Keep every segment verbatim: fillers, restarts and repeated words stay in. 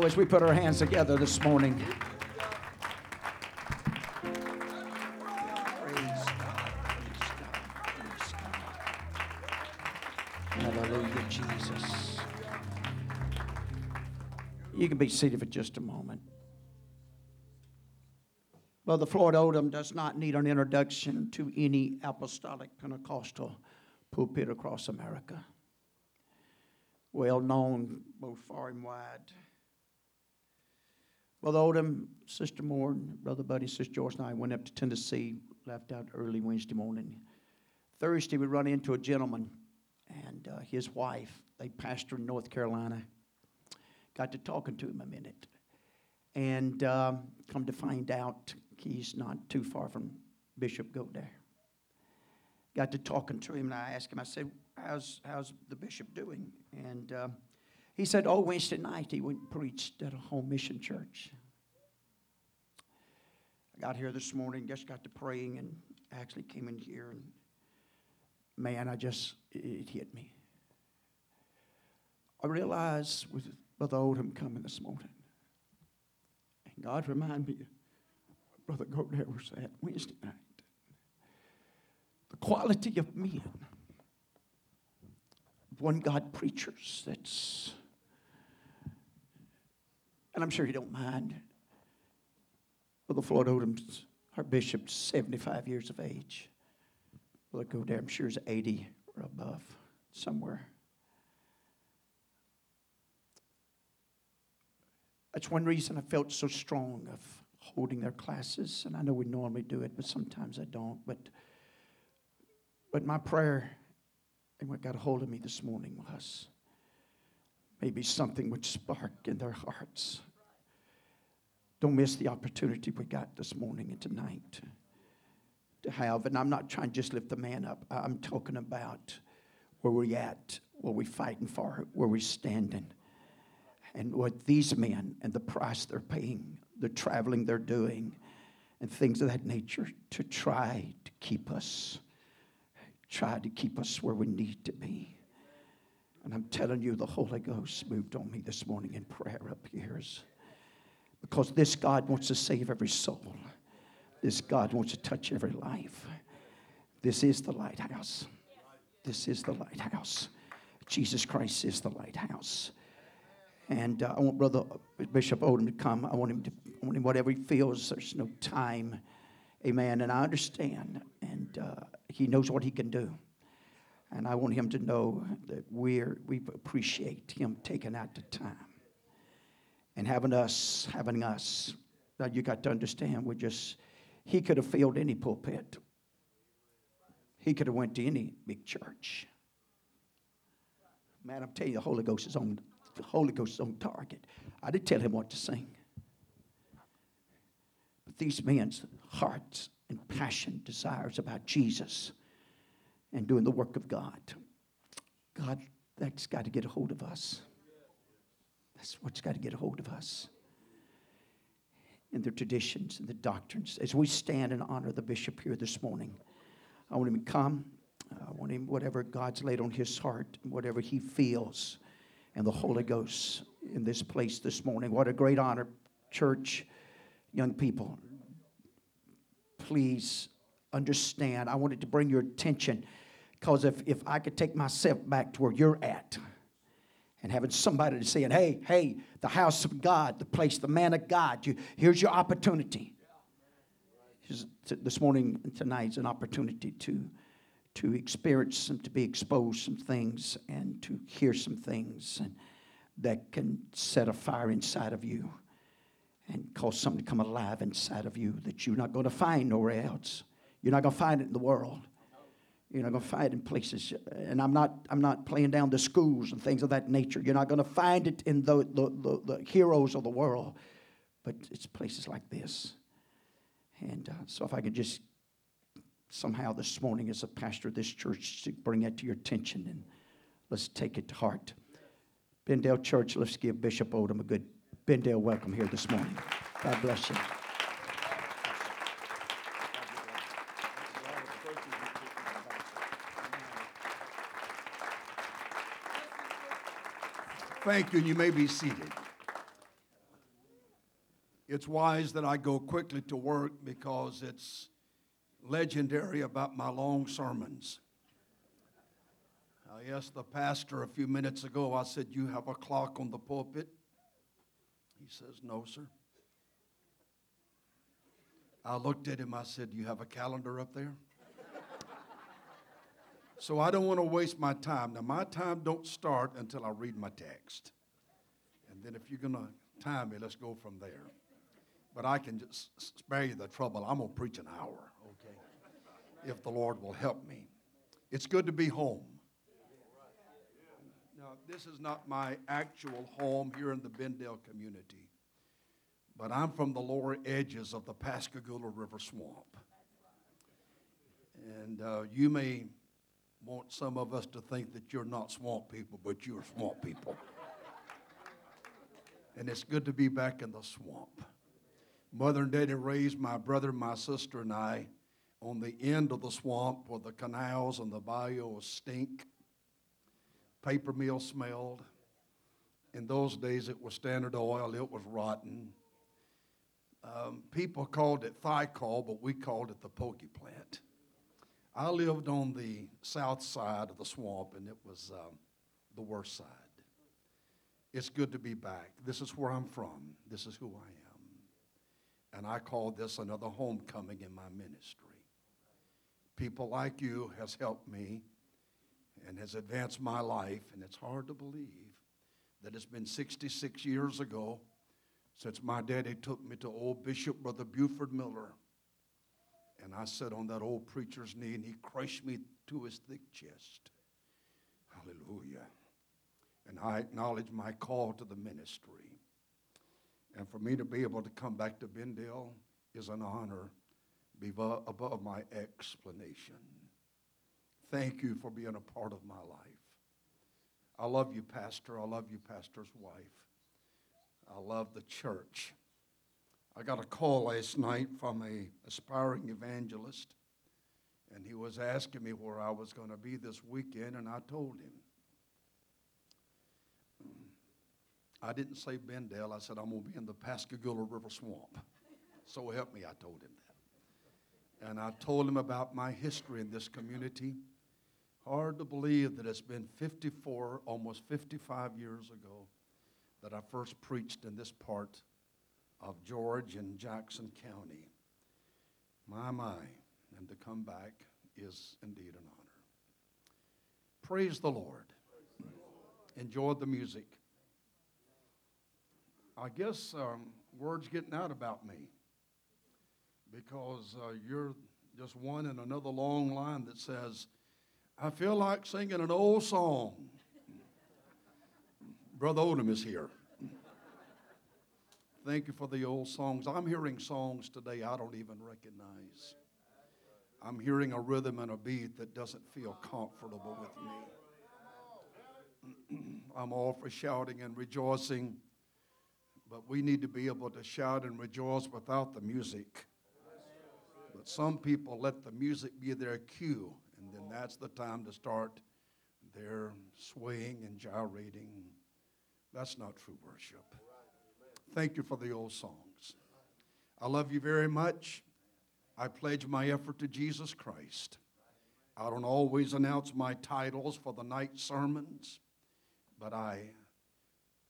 flow as we put our hands together this morning. Hallelujah, Jesus. You can be seated for just a moment. Brother Floyd Odom does not need an introduction to any apostolic Pentecostal pulpit across America. Well known both far and wide. Brother Odom, Sister Moore, Brother Buddy, Sister George and I went up to Tennessee, left out early Wednesday morning. Thursday we run into a gentleman and uh, his wife. They pastor in North Carolina. Got to talking to him a minute. And uh, come to find out he's not too far from Bishop Goddard. Got to talking to him and I asked him, I said, How's, how's the bishop doing? And uh, he said, oh, Wednesday night he went and preached at a home mission church. I got here this morning, just got to praying, and actually came in here. And man, I just, it hit me. I realized with Brother Odom coming this morning, and God reminded me of Brother Gordell was at Wednesday night. The quality of men. One God preachers that's, and I'm sure you don't mind, Brother Floyd Odom's, our bishop's seventy-five years of age. Brother Goddard, I'm sure, is eighty or above, somewhere. That's one reason I felt so strong of holding their classes, and I know we normally do it, but sometimes I don't, but, but my prayer and what got a hold of me this morning was maybe something would spark in their hearts. Don't miss the opportunity we got this morning and tonight to have. And I'm not trying to just lift the man up. I'm talking about where we're at, what we're fighting for, where we're standing, and what these men and the price they're paying, the traveling they're doing, and things of that nature to try to keep us. Tried to keep us where we need to be. And I'm telling you, the Holy Ghost moved on me this morning in prayer up here. Because this God wants to save every soul. This God wants to touch every life. This is the lighthouse. This is the lighthouse. Jesus Christ is the lighthouse. And uh, I want Brother Bishop Odom to come. I want him to, I want him whatever he feels. There's no time. Amen. And I understand. And uh, he knows what he can do. And I want him to know that we're, we appreciate him taking out the time. And having us, having us. Now you got to understand, we just, he could have filled any pulpit. He could have went to any big church. Man, I'm telling you, the Holy Ghost is on, the Holy Ghost is on target. I didn't tell him what to sing. But these men's hearts and passion, desires about Jesus and doing the work of God. God, that's got to get a hold of us. That's what's got to get a hold of us. And the traditions and the doctrines. As we stand and honor the bishop here this morning, I want him to come. I want him, whatever God's laid on his heart, whatever he feels, and the Holy Ghost in this place this morning. What a great honor, church, young people. Please understand. I wanted to bring your attention because if, if I could take myself back to where you're at and having somebody to say, hey, hey, the house of God, the place, the man of God, you, here's your opportunity. Here's, this morning and tonight is an opportunity to, to experience and to be exposed some things and to hear some things and that can set a fire inside of you. And cause something to come alive inside of you that you're not going to find nowhere else. You're not going to find it in the world. You're not going to find it in places. And I'm not I'm not playing down the schools and things of that nature. You're not going to find it in the, the, the, the heroes of the world. But it's places like this. And uh, so if I could just somehow this morning as a pastor of this church to bring that to your attention. And let's take it to heart. Bendale Church, let's give Bishop Odom a good Bendale, welcome here this morning. God bless you. Thank you, and you may be seated. It's wise that I go quickly to work because it's legendary about my long sermons. I asked the pastor a few minutes ago, I said, "You have a clock on the pulpit?" He says, "No, sir." I looked at him, I said, "You have a calendar up there?" So I don't want to waste my time. Now, my time don't start until I read my text. And then if you're going to time me, let's go from there. But I can just spare you the trouble. I'm going to preach an hour, okay, if the Lord will help me. It's good to be home. Now, this is not my actual home here in the Bendale community, but I'm from the lower edges of the Pascagoula River Swamp. And uh, you may want some of us to think that you're not swamp people, but you're swamp people. And it's good to be back in the swamp. Mother and Daddy raised my brother, my sister, and I on the end of the swamp where the canals and the bayous stink. Paper mill smelled. In those days, it was Standard Oil. It was rotten. Um, people called it Thiokol, but we called it the pokey plant. I lived on the south side of the swamp, and it was um, the worst side. It's good to be back. This is where I'm from. This is who I am. And I call this another homecoming in my ministry. People like you has helped me and has advanced my life, and it's hard to believe that it's been sixty-six years ago since my daddy took me to old Bishop Brother Buford Miller. And I sat on that old preacher's knee, and he crushed me to his thick chest. Hallelujah. And I acknowledge my call to the ministry. And for me to be able to come back to Bendale is an honor above my explanation. Thank you for being a part of my life. I love you, Pastor. I love you, Pastor's wife. I love the church. I got a call last night from an aspiring evangelist, and he was asking me where I was going to be this weekend, and I told him. I didn't say Bendale. I said, "I'm going to be in the Pascagoula River Swamp." So help me, I told him that. And I told him about my history in this community. Hard to believe that it's been fifty-four, almost fifty-five years ago that I first preached in this part of George and Jackson County. My, my, and to come back is indeed an honor. Praise the Lord. Praise Enjoy the music. I guess um, word's getting out about me because uh, you're just one in another long line that says, "I feel like singing an old song." Brother Odom is here. Thank you for the old songs. I'm hearing songs today I don't even recognize. I'm hearing a rhythm and a beat that doesn't feel comfortable with me. I'm all for shouting and rejoicing, but we need to be able to shout and rejoice without the music. But some people let the music be their cue, and then that's the time to start their swaying and gyrating. That's not true worship. Thank you for the old songs. I love you very much. I pledge my effort to Jesus Christ. I don't always announce my titles for the night sermons, but I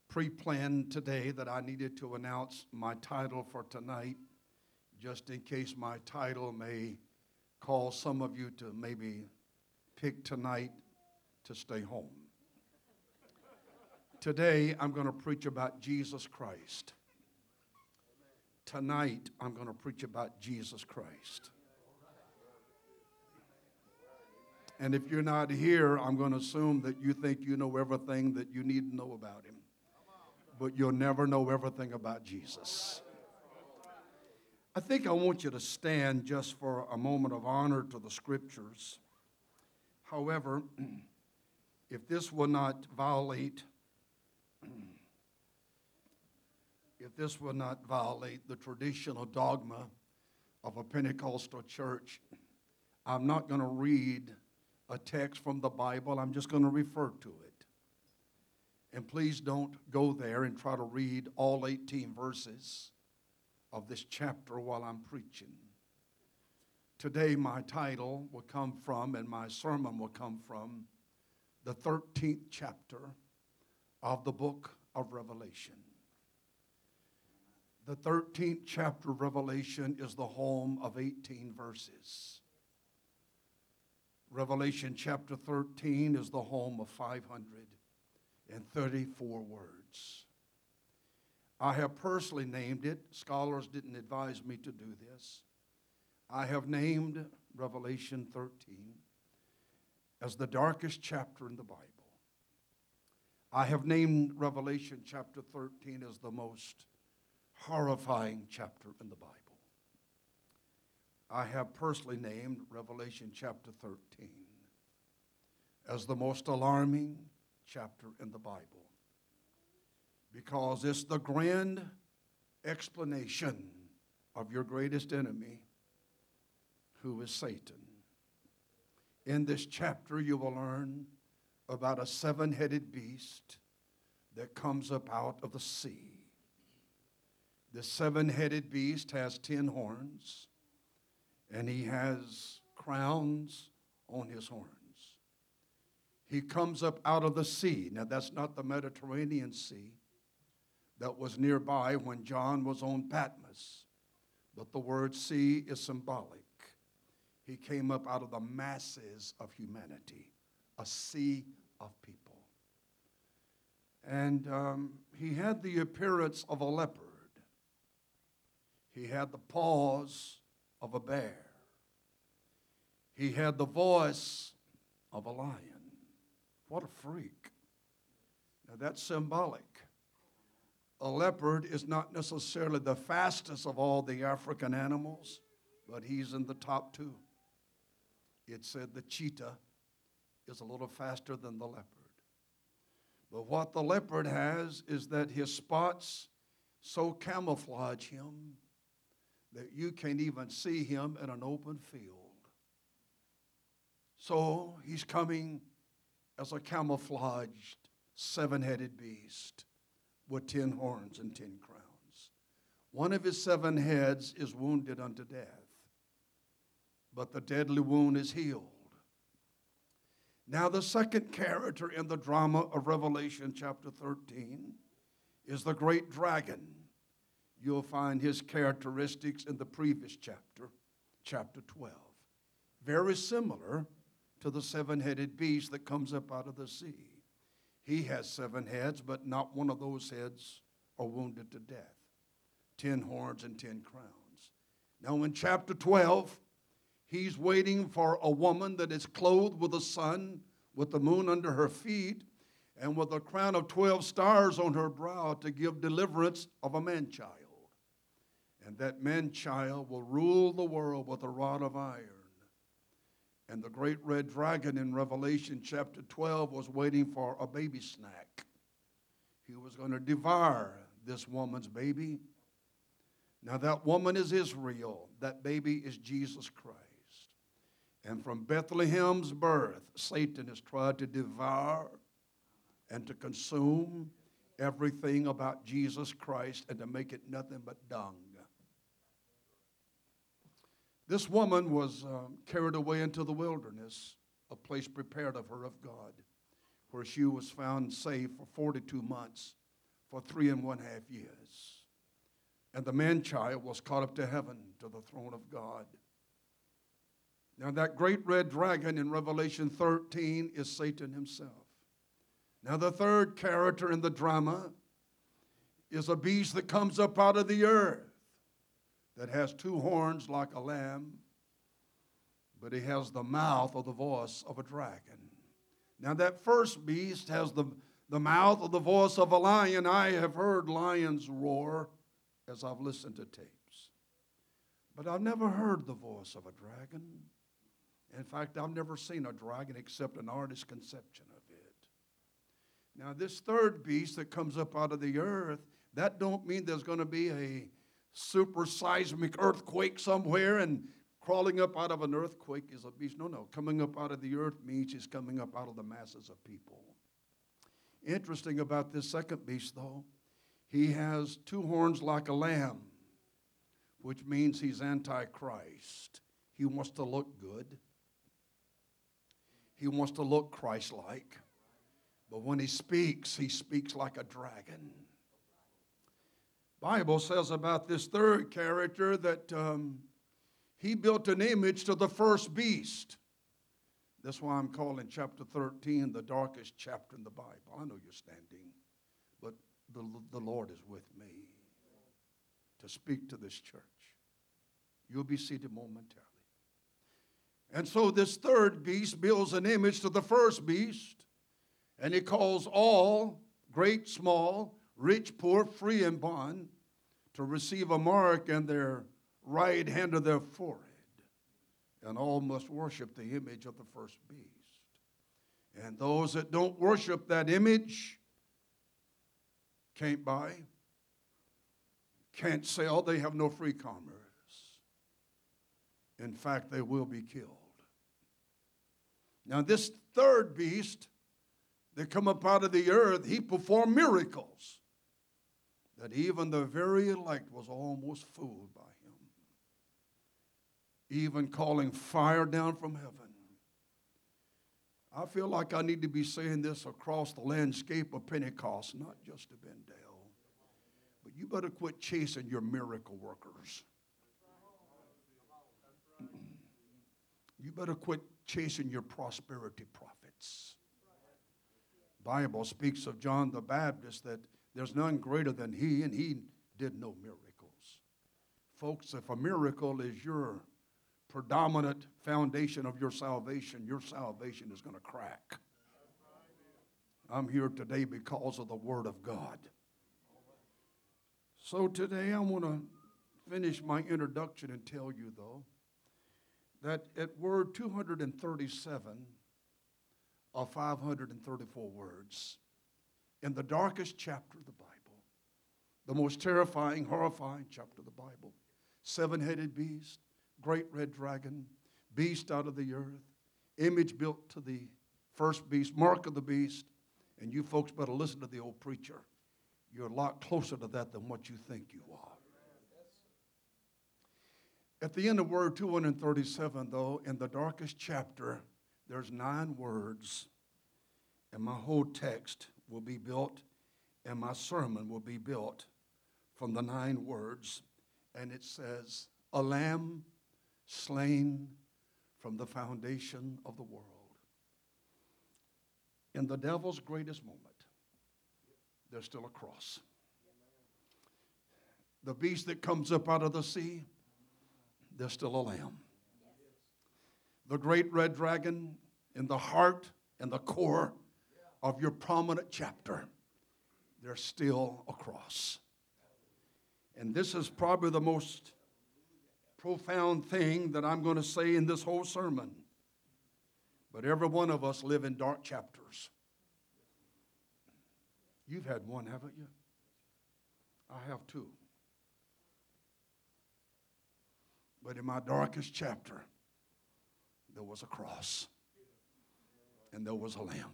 pre-planned today that I needed to announce my title for tonight, just in case my title may cause some of you to maybe pick tonight to stay home. Today, I'm going to preach about Jesus Christ. Tonight, I'm going to preach about Jesus Christ. And if you're not here, I'm going to assume that you think you know everything that you need to know about him. But you'll never know everything about Jesus. I think I want you to stand just for a moment of honor to the scriptures. However, if this will not violate If this will not violate the traditional dogma of a Pentecostal church, I'm not going to read a text from the Bible. I'm just going to refer to it. And please don't go there and try to read all eighteen verses. of this chapter while I'm preaching. Today my title will come from, and my sermon will come from, the thirteenth chapter of the book of Revelation. The thirteenth chapter of Revelation is the home of eighteen verses. Revelation chapter thirteen is the home of five hundred thirty-four words. I have personally named it. Scholars didn't advise me to do this. I have named Revelation thirteen as the darkest chapter in the Bible. I have named Revelation chapter thirteen as the most horrifying chapter in the Bible. I have personally named Revelation chapter thirteen as the most alarming chapter in the Bible, because it's the grand explanation of your greatest enemy, who is Satan. In this chapter, you will learn about a seven-headed beast that comes up out of the sea. The seven-headed beast has ten horns, and he has crowns on his horns. He comes up out of the sea. Now, that's not the Mediterranean Sea that was nearby when John was on Patmos, but the word sea is symbolic. He came up out of the masses of humanity, a sea of people. And um, he had the appearance of a leopard. He had the paws of a bear. He had the voice of a lion. What a freak. Now that's symbolic. A leopard is not necessarily the fastest of all the African animals, but he's in the top two. It said the cheetah is a little faster than the leopard. But what the leopard has is that his spots so camouflage him that you can't even see him in an open field. So he's coming as a camouflaged seven-headed beast with ten horns and ten crowns. One of his seven heads is wounded unto death, but the deadly wound is healed. Now the second character in the drama of Revelation chapter thirteen is the great dragon. You'll find his characteristics in the previous chapter, chapter twelve. Very similar to the seven-headed beast that comes up out of the sea. He has seven heads, but not one of those heads are wounded to death. Ten horns and ten crowns. Now in chapter twelve, he's waiting for a woman that is clothed with the sun, with the moon under her feet, and with a crown of twelve stars on her brow to give deliverance of a man-child. And that man-child will rule the world with a rod of iron. And the great red dragon in Revelation chapter twelve was waiting for a baby snack. He was going to devour this woman's baby. Now that woman is Israel. That baby is Jesus Christ. And from Bethlehem's birth, Satan has tried to devour and to consume everything about Jesus Christ and to make it nothing but dung. This woman was um, carried away into the wilderness, a place prepared of her of God, where she was found safe for forty-two months, for three and one half years. And the man-child was caught up to heaven, to the throne of God. Now that great red dragon in Revelation thirteen is Satan himself. Now the third character in the drama is a beast that comes up out of the earth that has two horns like a lamb, but he has the mouth or the voice of a dragon. Now that first beast has the, the mouth or the voice of a lion. I have heard lions roar as I've listened to tapes, but I've never heard the voice of a dragon. In fact, I've never seen a dragon except an artist's conception of it. Now, this third beast that comes up out of the earth, that don't mean there's going to be a super seismic earthquake somewhere and crawling up out of an earthquake is a beast. No, no, coming up out of the earth means he's coming up out of the masses of people. Interesting about this second beast, though, he has two horns like a lamb, which means he's anti-Christ. He wants to look good. He wants to look Christ-like. But when he speaks, he speaks like a dragon. The Bible says about this third character that um, he built an image to the first beast. That's why I'm calling chapter thirteen the darkest chapter in the Bible. I know you're standing, but the, the Lord is with me to speak to this church. You'll be seated momentarily. And so this third beast builds an image to the first beast, and he calls all, great, small, rich, poor, free, and bond, to receive a mark in their right hand or their forehead. And all must worship the image of the first beast. And those that don't worship that image can't buy, can't sell. They have no free commerce. In fact, they will be killed. Now, this third beast that come up out of the earth, he performed miracles that even the very elect was almost fooled by him. Even calling fire down from heaven. I feel like I need to be saying this across the landscape of Pentecost, not just to Bendale. But you better quit chasing your miracle workers. You better quit chasing your prosperity prophets. The Bible speaks of John the Baptist that there's none greater than he, and he did no miracles. Folks, if a miracle is your predominant foundation of your salvation, your salvation is going to crack. I'm here today because of the Word of God. So today I want to finish my introduction and tell you, though, that at word two hundred thirty-seven of five hundred thirty-four words, in the darkest chapter of the Bible, the most terrifying, horrifying chapter of the Bible, seven-headed beast, great red dragon, beast out of the earth, image built to the first beast, mark of the beast. And you folks better listen to the old preacher. You're a lot closer to that than what you think you are. At the end of word two hundred thirty-seven, though, in the darkest chapter, there's nine words, and my whole text will be built, and my sermon will be built from the nine words, and it says, a lamb slain from the foundation of the world. In the devil's greatest moment, there's still a cross. The beast that comes up out of the sea, there's still a lamb. The great red dragon in the heart and the core of your prominent chapter, there's still a cross. And this is probably the most profound thing that I'm going to say in this whole sermon. But every one of us live in dark chapters. You've had one, haven't you? I have two. But in my darkest chapter, there was a cross. And there was a lamb.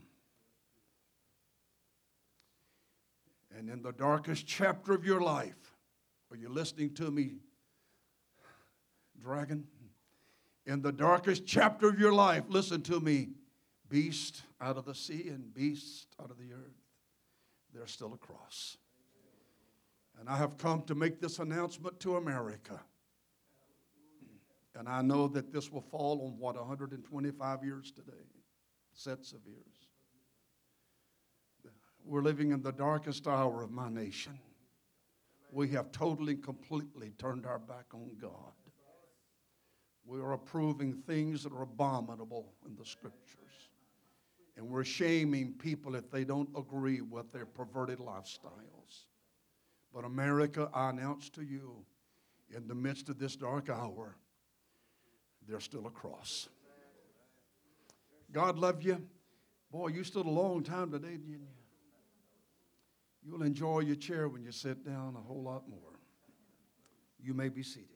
And in the darkest chapter of your life, are you listening to me, dragon? In the darkest chapter of your life, listen to me, beast out of the sea and beast out of the earth, there's still a cross. And I have come to make this announcement to America. And I know that this will fall on, what, one hundred twenty-five years today, sets of years. We're living in the darkest hour of my nation. We have totally and completely turned our back on God. We are approving things that are abominable in the Scriptures. And we're shaming people if they don't agree with their perverted lifestyles. But America, I announce to you, in the midst of this dark hour, there's still a cross. God love you. Boy, you stood a long time today, didn't you? You'll enjoy your chair when you sit down a whole lot more. You may be seated.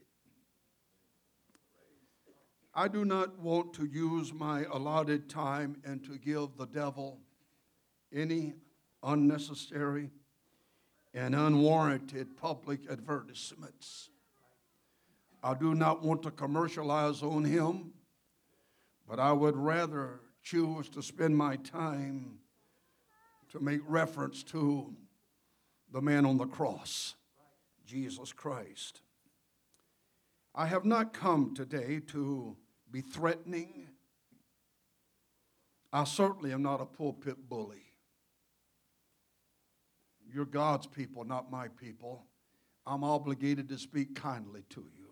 I do not want to use my allotted time and to give the devil any unnecessary and unwarranted public advertisements. I do not want to commercialize on him, but I would rather choose to spend my time to make reference to the man on the cross, Jesus Christ. I have not come today to be threatening. I certainly am not a pulpit bully. You're God's people, not my people. I'm obligated to speak kindly to you.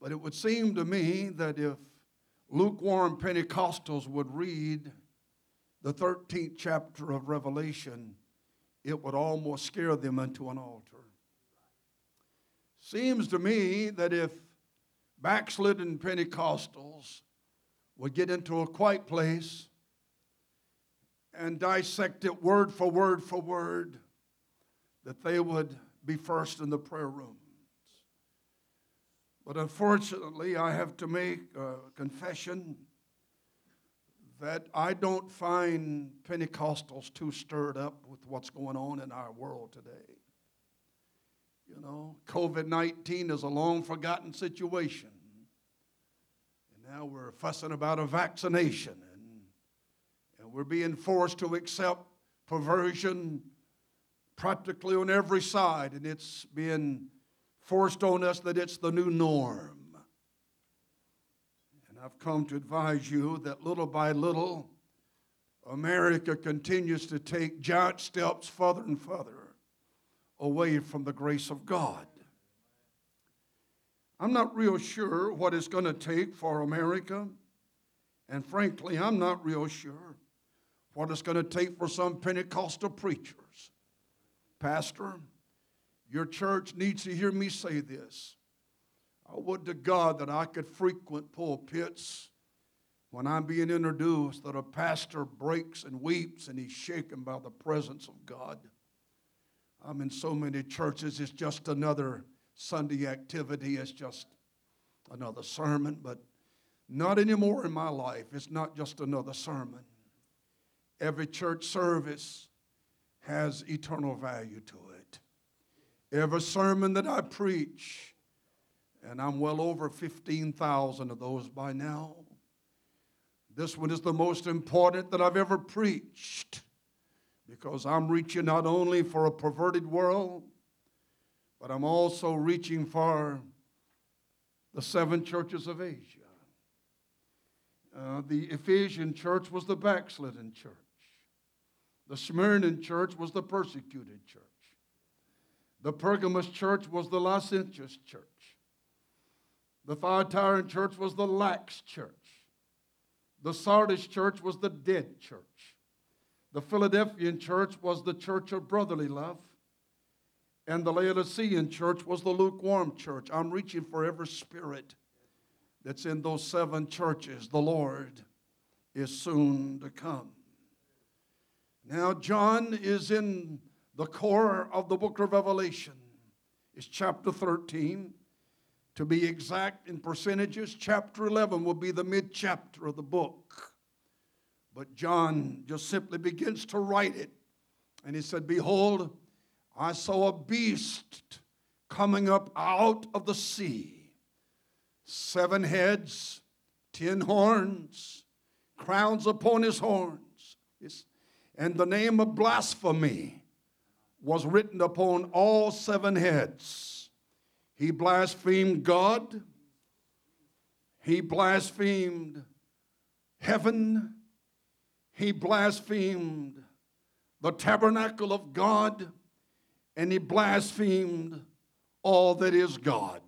But it would seem to me that if lukewarm Pentecostals would read the thirteenth chapter of Revelation, it would almost scare them into an altar. Seems to me that if backslidden Pentecostals would get into a quiet place and dissect it word for word for word, that they would be first in the prayer rooms. But unfortunately, I have to make a confession that I don't find Pentecostals too stirred up with what's going on in our world today. You know, covid nineteen is a long forgotten situation. And now we're fussing about a vaccination. And, and we're being forced to accept perversion practically on every side. And it's being forced on us that it's the new norm. And I've come to advise you that little by little, America continues to take giant steps further and further away from the grace of God. I'm not real sure what it's going to take for America, and frankly, I'm not real sure what it's going to take for some Pentecostal preachers. Pastor, your church needs to hear me say this. I would to God that I could frequent pulpits when I'm being introduced that a pastor breaks and weeps and he's shaken by the presence of God. I'm in so many churches, it's just another Sunday activity, it's just another sermon, but not anymore in my life. It's not just another sermon. Every church service has eternal value to it. Every sermon that I preach, and I'm well over fifteen thousand of those by now, this one is the most important that I've ever preached. Because I'm reaching not only for a perverted world, but I'm also reaching for the seven churches of Asia. Uh, the Ephesian church was the backslidden church. The Smyrna church was the persecuted church. The Pergamos church was the licentious church. The Thyatira church was the lax church. The Sardis church was the dead church. The Philadelphian church was the church of brotherly love, and the Laodicean church was the lukewarm church. I'm reaching for every spirit that's in those seven churches. The Lord is soon to come. Now, John is in the core of the book of Revelation. It's chapter thirteen. To be exact in percentages, chapter eleven will be the mid-chapter of the book. But John just simply begins to write it. And he said, behold, I saw a beast coming up out of the sea. Seven heads, ten horns, crowns upon his horns. It's, and the name of blasphemy was written upon all seven heads. He blasphemed God. He blasphemed heaven. He blasphemed the tabernacle of God, and he blasphemed all that is God.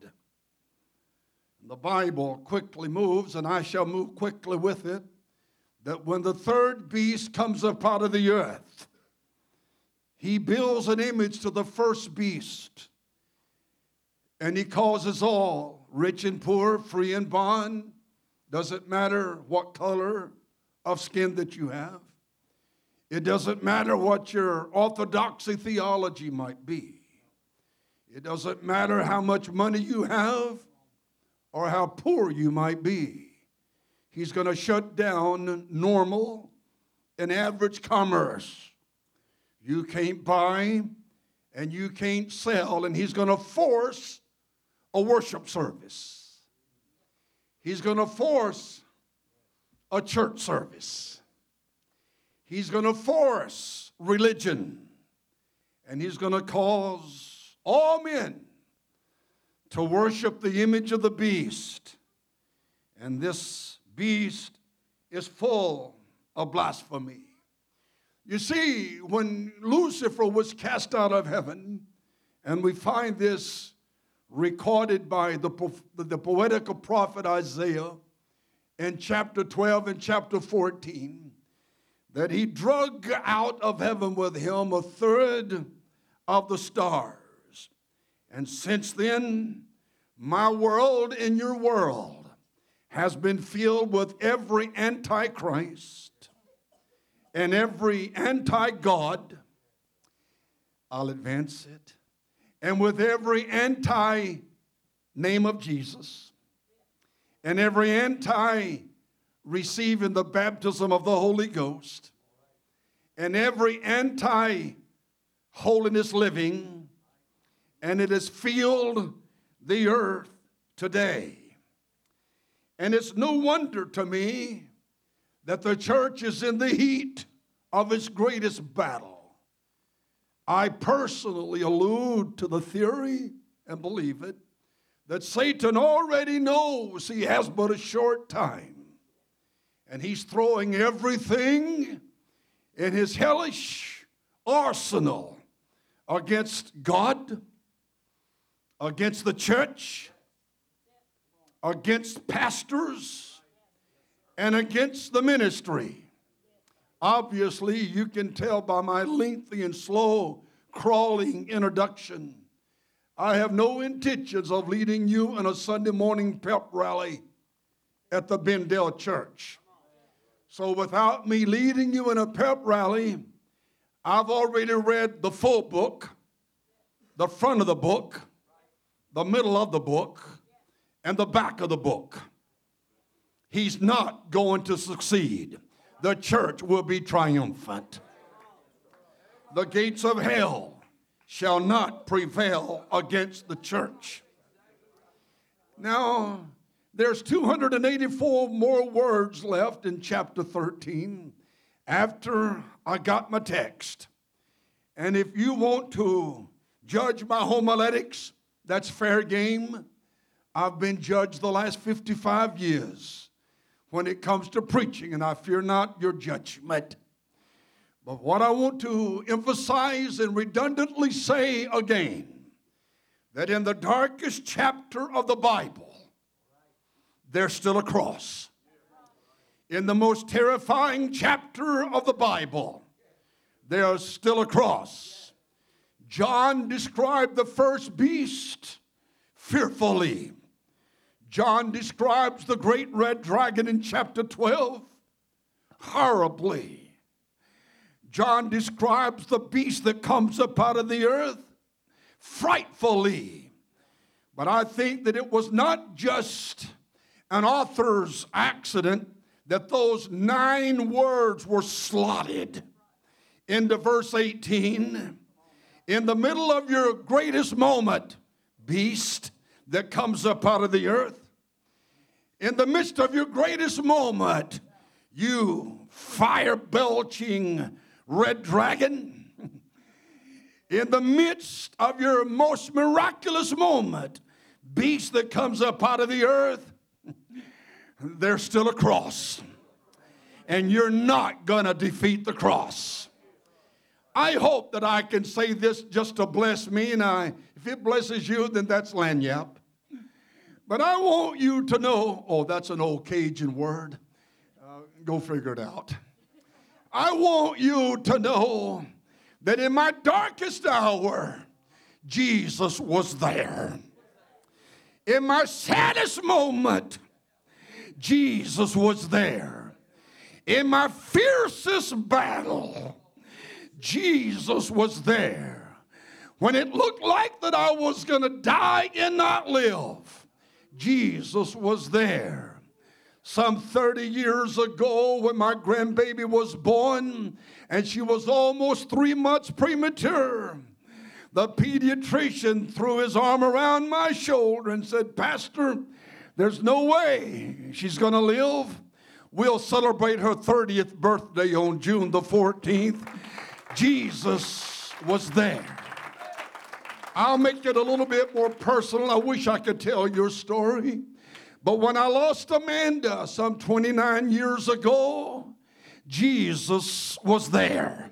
And the Bible quickly moves, and I shall move quickly with it, that when the third beast comes up out of the earth, he builds an image to the first beast, and he causes all, rich and poor, free and bond, doesn't matter what color of skin that you have. It doesn't matter what your orthodoxy theology might be. It doesn't matter how much money you have or how poor you might be. He's going to shut down normal and average commerce. You can't buy and you can't sell, and he's going to force a worship service. He's going to force a church service. He's going to force religion. And he's going to cause all men to worship the image of the beast. And this beast is full of blasphemy. You see, when Lucifer was cast out of heaven, and we find this recorded by the, the poetical prophet Isaiah in chapter twelve and chapter fourteen, that he drug out of heaven with him a third of the stars. And since then, my world and your world has been filled with every antichrist and every anti-God. I'll advance it. And with every anti-name of Jesus and every anti-receiving the baptism of the Holy Ghost and every anti-holiness living, and it has filled the earth today. And it's no wonder to me that the church is in the heat of its greatest battle. I personally allude to the theory, and believe it, that Satan already knows he has but a short time. And he's throwing everything in his hellish arsenal against God, against the church, against pastors, and against the ministry. Obviously, you can tell by my lengthy and slow crawling introduction, I have no intentions of leading you in a Sunday morning pep rally at the Bendale Church. So without me leading you in a pep rally, I've already read the full book, the front of the book, the middle of the book, and the back of the book. He's not going to succeed. The church will be triumphant. The gates of hell shall not prevail against the church. Now, there's two hundred eighty-four more words left in chapter thirteen after I got my text. And if you want to judge my homiletics, that's fair game. I've been judged the last fifty-five years. When it comes to preaching, and I fear not your judgment. But what I want to emphasize and redundantly say again, that in the darkest chapter of the Bible, there's still a cross. In the most terrifying chapter of the Bible, there's still a cross. John described the first beast fearfully. John describes the great red dragon in chapter twelve horribly. John describes the beast that comes up out of the earth frightfully. But I think that it was not just an author's accident that those nine words were slotted into verse eighteen. In the middle of your greatest moment, beast that comes up out of the earth. In the midst of your greatest moment, you fire-belching red dragon. In the midst of your most miraculous moment, beast that comes up out of the earth, there's still a cross. And you're not gonna defeat the cross. I hope that I can say this just to bless me, and I, if it blesses you, then that's Lanyap. But I want you to know, oh, that's an old Cajun word. Uh, go figure it out. I want you to know that in my darkest hour, Jesus was there. In my saddest moment, Jesus was there. In my fiercest battle, Jesus was there. When it looked like that I was going to die and not live, Jesus was there. Some thirty years ago when my grandbaby was born and she was almost three months premature, the pediatrician threw his arm around my shoulder and said, Pastor, there's no way she's going to live. We'll celebrate her thirtieth birthday on June the fourteenth. Jesus was there. I'll make it a little bit more personal. I wish I could tell your story. But when I lost Amanda some twenty-nine years ago, Jesus was there.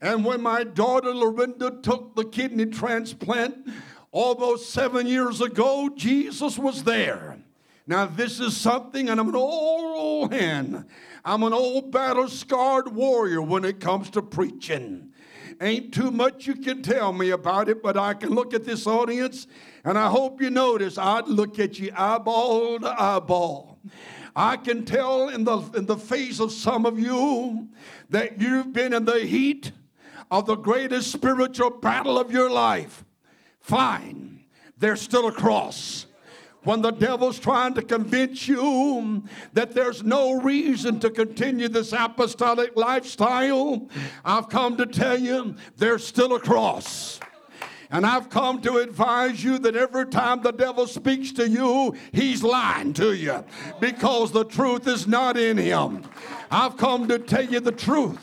And when my daughter Lorinda took the kidney transplant almost seven years ago, Jesus was there. Now this is something, and I'm an old, old hen. I'm an old battle-scarred warrior when it comes to preaching. Ain't too much you can tell me about it, but I can look at this audience, and I hope you notice, I'd look at you eyeball to eyeball. I can tell in the, in the face of some of you that you've been in the heat of the greatest spiritual battle of your life. Fine, there's still a cross. When the devil's trying to convince you that there's no reason to continue this apostolic lifestyle, I've come to tell you there's still a cross. And I've come to advise you that every time the devil speaks to you, he's lying to you because the truth is not in him. I've come to tell you the truth,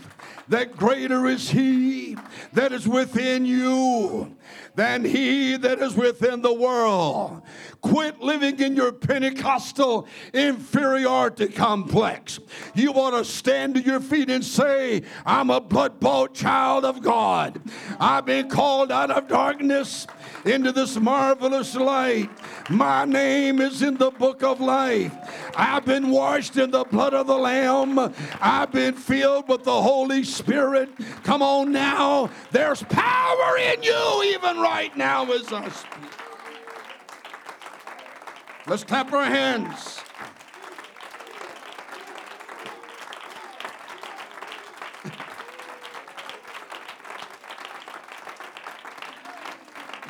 that greater is he that is within you than he that is within the world. Quit living in your Pentecostal inferiority complex. You want to stand to your feet and say, I'm a blood-bought child of God. I've been called out of darkness into this marvelous light. My name is in the book of life. I've been washed in the blood of the Lamb. I've been filled with the Holy Spirit. Come on now. There's power in you even right now as I speak. Let's clap our hands.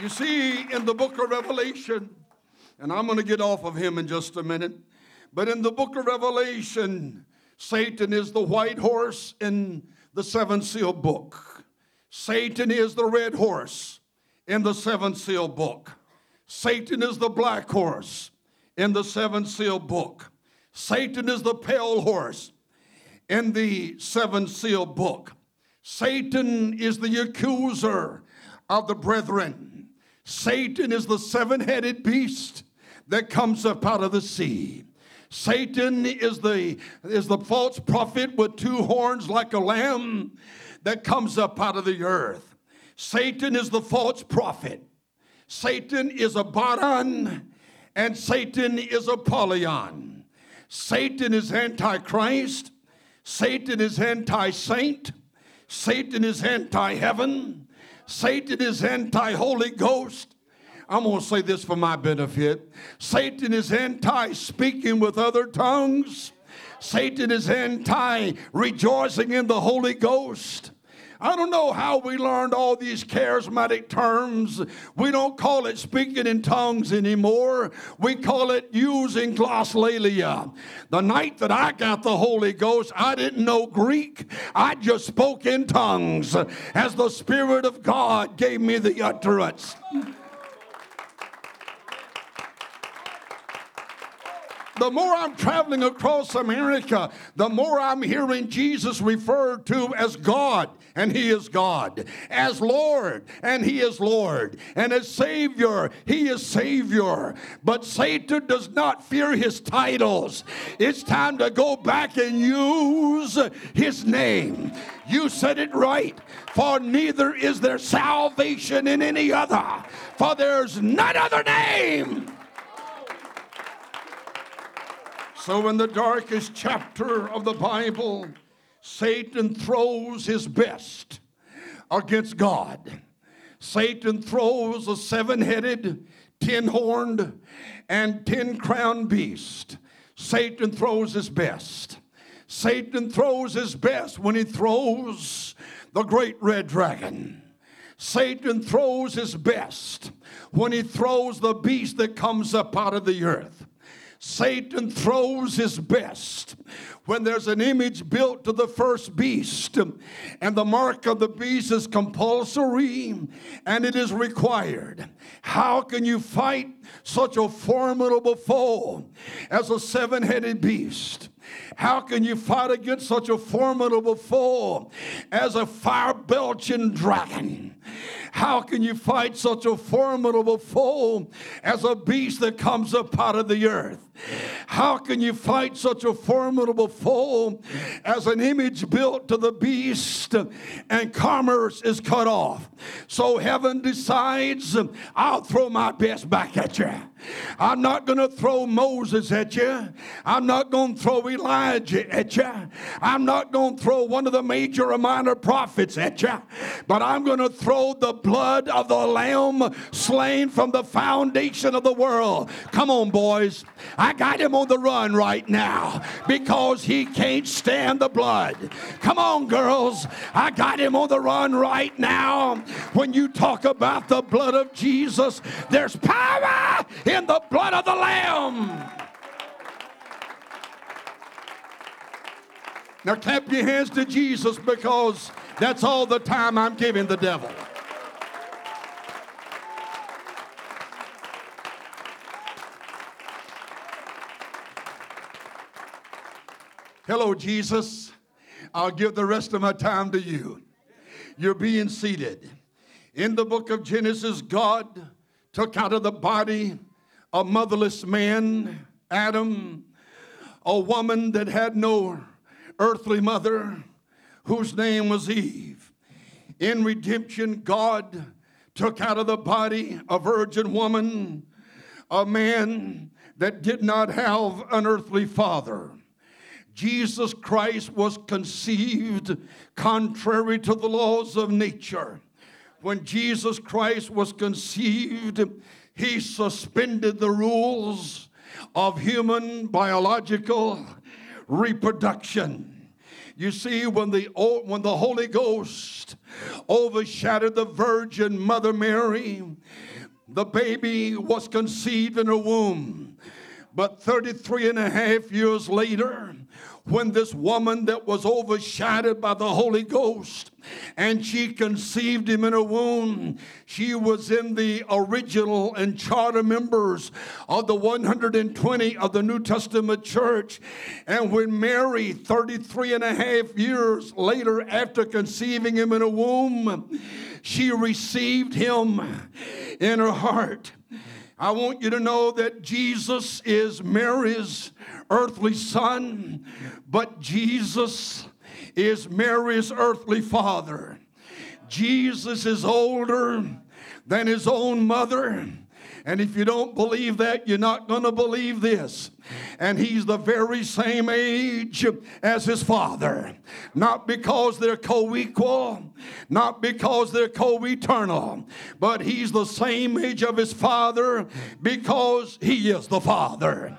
You see, in the book of Revelation, and I'm going to get off of him in just a minute, but in the book of Revelation, Satan is the white horse in the seven seal book. Satan is the red horse in the seven seal book. Satan is the black horse in the seven seal book. Satan is the pale horse in the seven seal book. Satan is the accuser of the brethren. Satan is the seven-headed beast that comes up out of the sea. Satan is the, is the false prophet with two horns like a lamb that comes up out of the earth. Satan is the false prophet. Satan is Abaddon, and Satan is Apollyon. Satan is anti-Christ. Satan is anti-saint. Satan is anti-heaven. Satan is anti-Holy Ghost. I'm going to say this for my benefit. Satan is anti-speaking with other tongues. Satan is anti-rejoicing in the Holy Ghost. I don't know how we learned all these charismatic terms. We don't call it speaking in tongues anymore. We call it using glossolalia. The night that I got the Holy Ghost, I didn't know Greek. I just spoke in tongues as the Spirit of God gave me the utterance. The more I'm traveling across America, the more I'm hearing Jesus referred to as God, and he is God, as Lord, and he is Lord, and as Savior, he is Savior. But Satan does not fear his titles. It's time to go back and use his name. You said it right. For neither is there salvation in any other, for there's none other name. So in the darkest chapter of the Bible, Satan throws his best against God. Satan throws a seven-headed, ten-horned, and ten-crowned beast. Satan throws his best. Satan throws his best when he throws the great red dragon. Satan throws his best when he throws the beast that comes up out of the earth. Satan throws his best when there's an image built to the first beast, and the mark of the beast is compulsory and it is required. How can you fight such a formidable foe as a seven-headed beast? How can you fight against such a formidable foe as a fire-belching dragon? How can you fight such a formidable foe as a beast that comes up out of the earth? How can you fight such a formidable foe as an image built to the beast and commerce is cut off? So heaven decides, I'll throw my best back at you. I'm not going to throw Moses at you. I'm not going to throw Elijah at you. I'm not going to throw one of the major or minor prophets at you. But I'm going to throw the blood of the Lamb slain from the foundation of the world. Come on, boys. I got him on the run right now because he can't stand the blood. Come on, girls. I got him on the run right now. When you talk about the blood of Jesus, there's power in the blood of the Lamb. Now clap your hands to Jesus, because that's all the time I'm giving the devil. Hello, Jesus. I'll give the rest of my time to you. You're being seated. In the book of Genesis, God took out of the body a motherless man, Adam, a woman that had no earthly mother, whose name was Eve. In redemption, God took out of the body a virgin woman, a man that did not have an earthly father. Jesus Christ was conceived contrary to the laws of nature. When Jesus Christ was conceived, he suspended the rules of human biological reproduction. You see, when the, when the Holy Ghost overshadowed the Virgin Mother Mary, the baby was conceived in her womb. But thirty-three and a half years later, when this woman that was overshadowed by the Holy Ghost and she conceived him in her womb, she was in the original and charter members of the one hundred twenty of the New Testament church. And when Mary, thirty-three and a half years later after conceiving him in her womb, she received him in her heart. I want you to know that Jesus is Mary's earthly son, but Jesus is Mary's earthly father. Jesus is older than his own mother. And if you don't believe that, you're not going to believe this. And he's the very same age as his father. Not because they're co-equal, not because they're co-eternal, but he's the same age of his father because he is the father.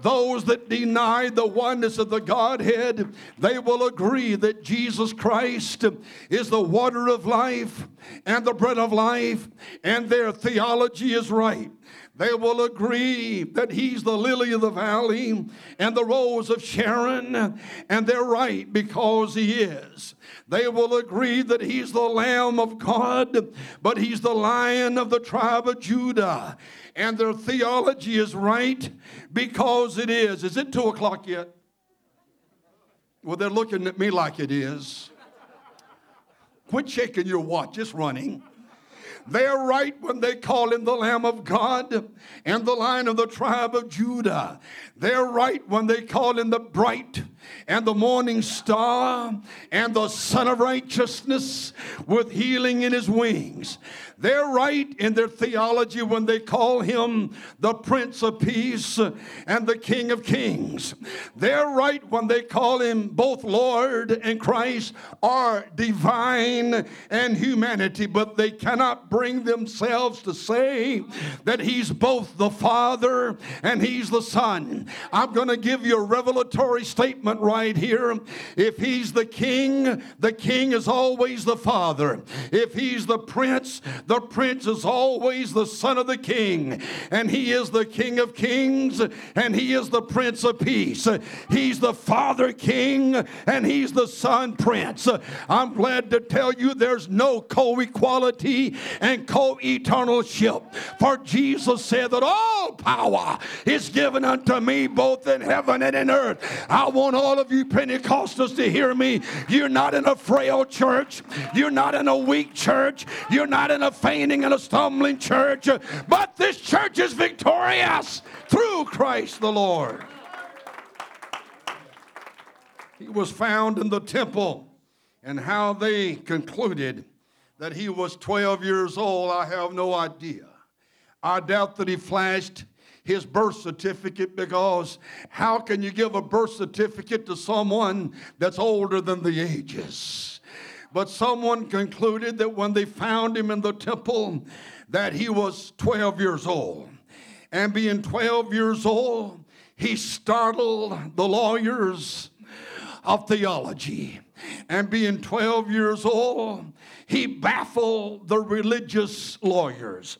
Those that deny the oneness of the Godhead, they will agree that Jesus Christ is the water of life and the bread of life, and their theology is right. They will agree that he's the lily of the valley and the rose of Sharon, and they're right because he is. They will agree that he's the Lamb of God, but he's the Lion of the tribe of Judah, and their theology is right because it is. Is it two o'clock yet? Well, they're looking at me like it is. Quit shaking your watch. It's running. They're right when they call him the Lamb of God and the Lion of the tribe of Judah. They're right when they call him the bright and the morning star and the Son of righteousness with healing in his wings. They're right in their theology when they call him the Prince of Peace and the King of Kings. They're right when they call him both Lord and Christ, or divine and humanity, but they cannot bring themselves to say that he's both the Father and he's the Son. I'm going to give you a revelatory statement statement right here. If he's the king, the king is always the father. If he's the prince, the prince is always the son of the king. And he is the King of Kings, and he is the Prince of Peace. He's the Father King, and he's the Son Prince. I'm glad to tell you there's no co-equality and co-eternalship. For Jesus said that all power is given unto me both in heaven and in earth. I want all of you Pentecostals to hear me. You're not in a frail church. You're not in a weak church. You're not in a fainting and a stumbling church. But this church is victorious through Christ the Lord. He was found in the temple, and how they concluded that he was twelve years old, I have no idea. I doubt that he flashed his birth certificate, because how can you give a birth certificate to someone that's older than the ages? But someone concluded that when they found him in the temple that he was twelve years old. And being twelve years old, he startled the lawyers of theology. And being twelve years old, he baffled the religious lawyers.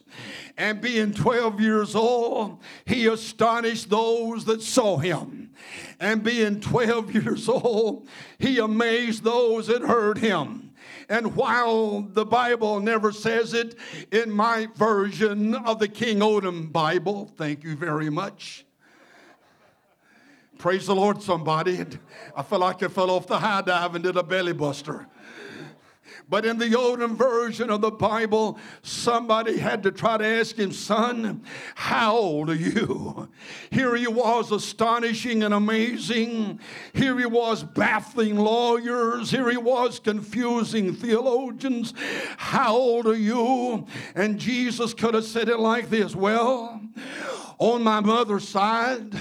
And being twelve years old, he astonished those that saw him. And being twelve years old, he amazed those that heard him. And while the Bible never says it, in my version of the King Odom Bible, thank you very much. Praise the Lord, somebody. I feel like I fell off the high dive and did a belly buster. But in the Odom version of the Bible, somebody had to try to ask him, son, how old are you? Here he was astonishing and amazing. Here he was baffling lawyers. Here he was confusing theologians. How old are you? And Jesus could have said it like this. Well, on my mother's side,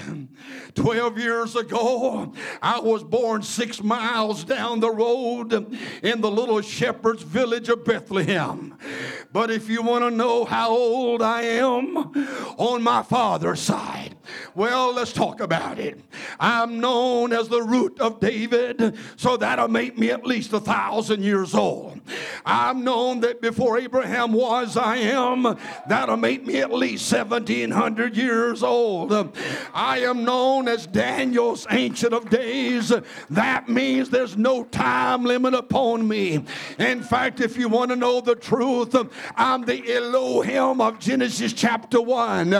twelve years ago, I was born six miles down the road in the little shepherd's village of Bethlehem. But if you want to know how old I am on my father's side, well, let's talk about it. I'm known as the root of David, so that'll make me at least a thousand years old. I'm known that before Abraham was, I am. That'll make me at least seventeen hundred years old. I am known as Daniel's Ancient of Days. That means there's no time limit upon me. In fact, if you want to know the truth, I'm the Elohim of Genesis chapter one.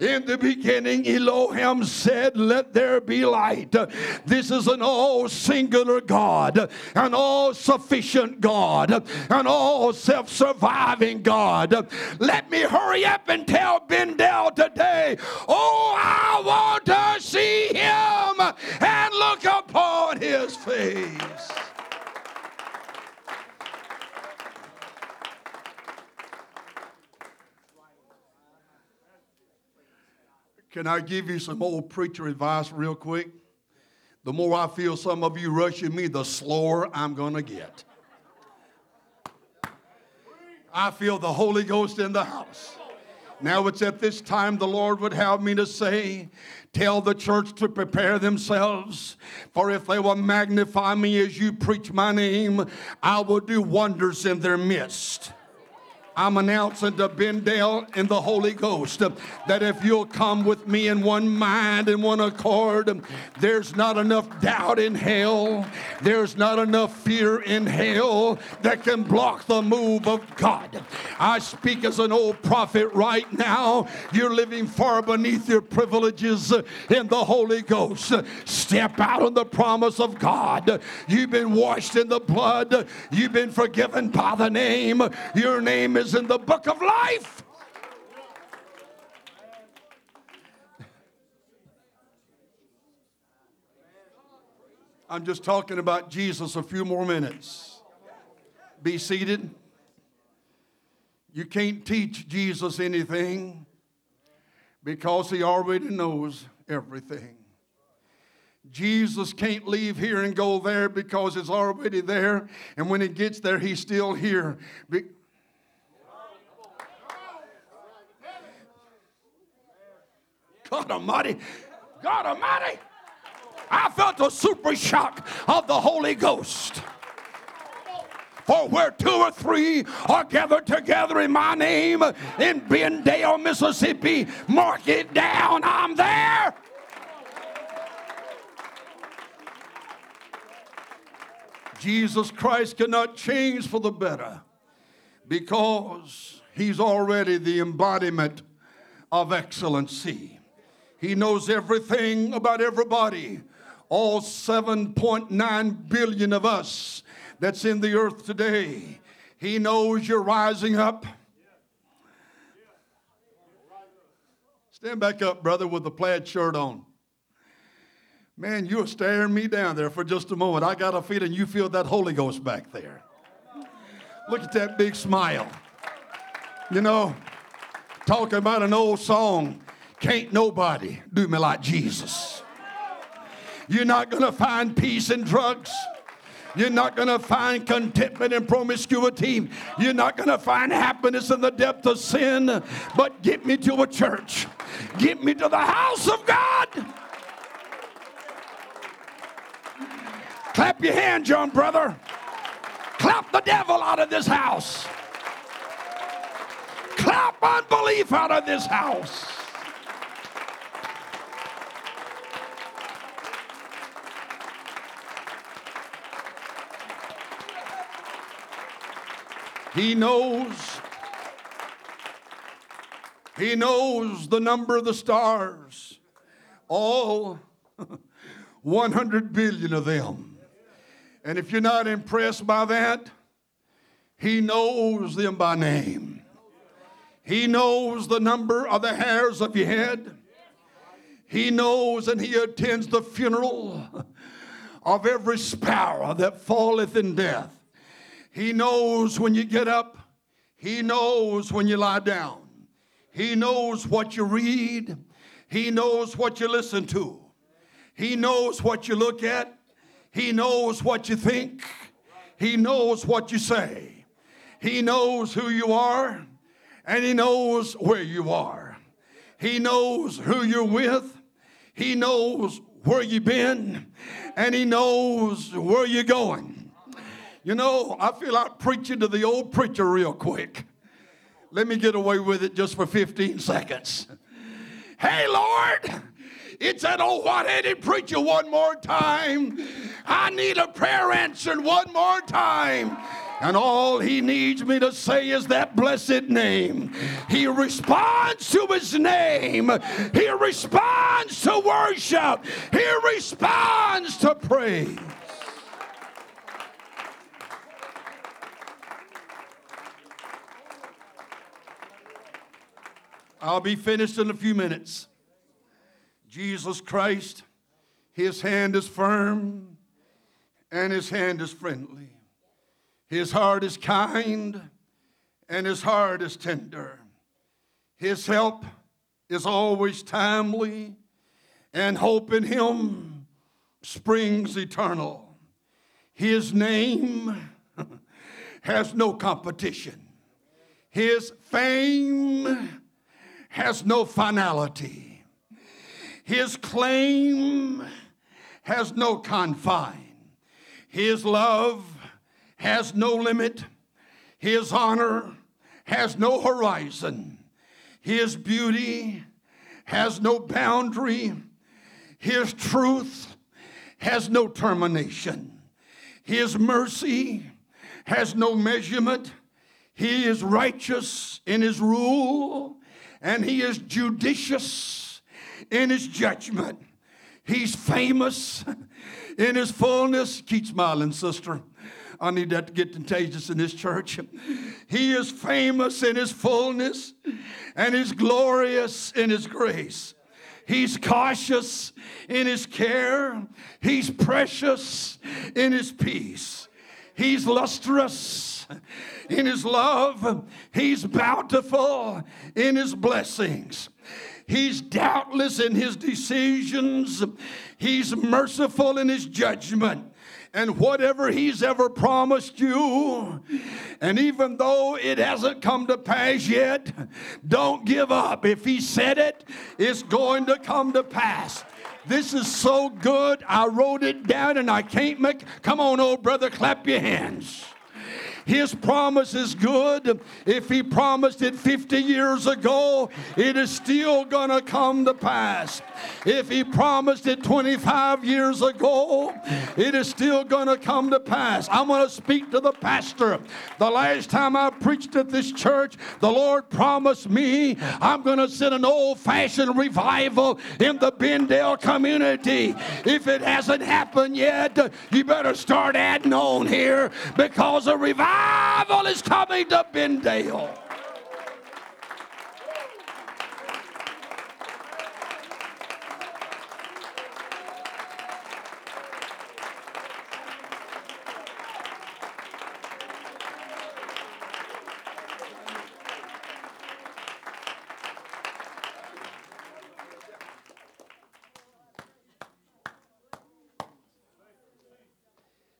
In the beginning, Elohim said, let there be light. This is an all-singular God, an all-sufficient God, an all-self-surviving God. Let me hurry up and tell Bendale today, oh, I want to see him and look upon his face. Can I give you some old preacher advice real quick? The more I feel some of you rushing me, the slower I'm going to get. I feel the Holy Ghost in the house. Now it's at this time the Lord would have me to say, tell the church to prepare themselves, for if they will magnify me as you preach my name, I will do wonders in their midst. I'm announcing to Bendale in the Holy Ghost that if you'll come with me in one mind and one accord, there's not enough doubt in hell, there's not enough fear in hell that can block the move of God. I speak as an old prophet right now. You're living far beneath your privileges in the Holy Ghost. Step out on the promise of God. You've been washed in the blood. You've been forgiven by the name. Your name is in the book of life. I'm just talking about Jesus a few more minutes. Be seated. You can't teach Jesus anything because he already knows everything. Jesus can't leave here and go there because it's already there, and when he gets there, he's still here. Be- God Almighty, God Almighty, I felt a super shock of the Holy Ghost. For where two or three are gathered together in my name in Bendale, Mississippi, mark it down, I'm there. Jesus Christ cannot change for the better because he's already the embodiment of excellency. He knows everything about everybody. All seven point nine billion of us that's in the earth today. He knows you're rising up. Stand back up, brother, with the plaid shirt on. Man, you're staring me down there for just a moment. I got a feeling you feel that Holy Ghost back there. Look at that big smile. You know, talking about an old song, can't nobody do me like Jesus. You're not going to find peace in drugs. You're not going to find contentment in promiscuity. You're not going to find happiness in the depth of sin. But get me to a church. Get me to the house of God. Clap your hands, young brother. Clap the devil out of this house. Clap unbelief out of this house. He knows. He knows the number of the stars. All one hundred billion of them. And if you're not impressed by that, he knows them by name. He knows the number of the hairs of your head. He knows, and he attends the funeral of every sparrow that falleth in death. He knows when you get up. He knows when you lie down. He knows what you read. He knows what you listen to. He knows what you look at. He knows what you think. He knows what you say. He knows who you are, and he knows where you are. He knows who you're with. He knows where you've been, and he knows where you're going. You know, I feel like preaching to the old preacher real quick. Let me get away with it just for fifteen seconds. Hey, Lord! It's that old white-headed preacher one more time. I need a prayer answered one more time. And all he needs me to say is that blessed name. He responds to his name. He responds to worship. He responds to praise. I'll be finished in a few minutes. Jesus Christ, his hand is firm and his hand is friendly. His heart is kind and his heart is tender. His help is always timely, and hope in him springs eternal. His name has no competition. His fame has no finality. His claim has no confine. His love has no limit. His honor has no horizon. His beauty has no boundary. His truth has no termination. His mercy has no measurement. He is righteous in his rule, and he is judicious in his judgment. He's famous in his fullness. Keep smiling, sister. I need that to get contagious in this church. He is famous in his fullness, and he's glorious in his grace. He's cautious in his care. He's precious in his peace. He's lustrous in his love. He's bountiful in his blessings. He's doubtless in his decisions. He's merciful in his judgment. And whatever he's ever promised you, and even though it hasn't come to pass yet, don't give up. If he said it, it's going to come to pass. This is so good. I wrote it down and I can't make it. Come on, old brother, clap your hands. His promise is good. If he promised it fifty years ago, it is still going to come to pass. If he promised it twenty-five years ago, it is still going to come to pass. I'm going to speak to the pastor. The last time I preached at this church, the Lord promised me I'm going to send an old-fashioned revival in the Bendale community. If it hasn't happened yet, you better start adding on here, because a revival Revival is coming to Bendale.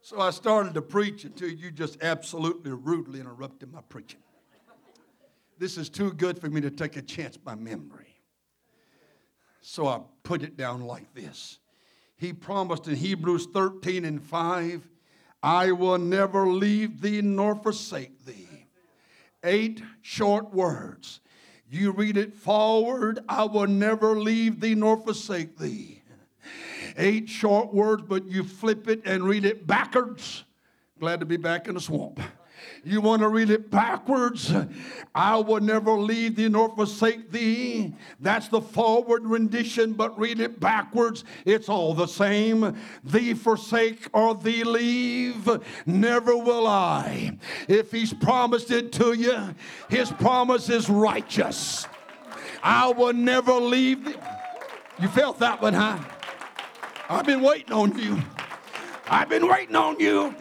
So I started to preach until you just absolutely rudely interrupted my preaching. This is too good for me to take a chance by memory. So I put it down like this. He promised in Hebrews thirteen and five, I will never leave thee nor forsake thee. Eight short words. You read it forward, I will never leave thee nor forsake thee. Eight short words, but you flip it and read it backwards. Glad to be back in the swamp. You want to read it backwards? I will never leave thee nor forsake thee. That's the forward rendition, but read it backwards. It's all the same. Thee forsake or thee leave, never will I. If he's promised it to you, his promise is righteous. I will never leave thee. You felt that one, huh? I've been waiting on you. I've been waiting on you.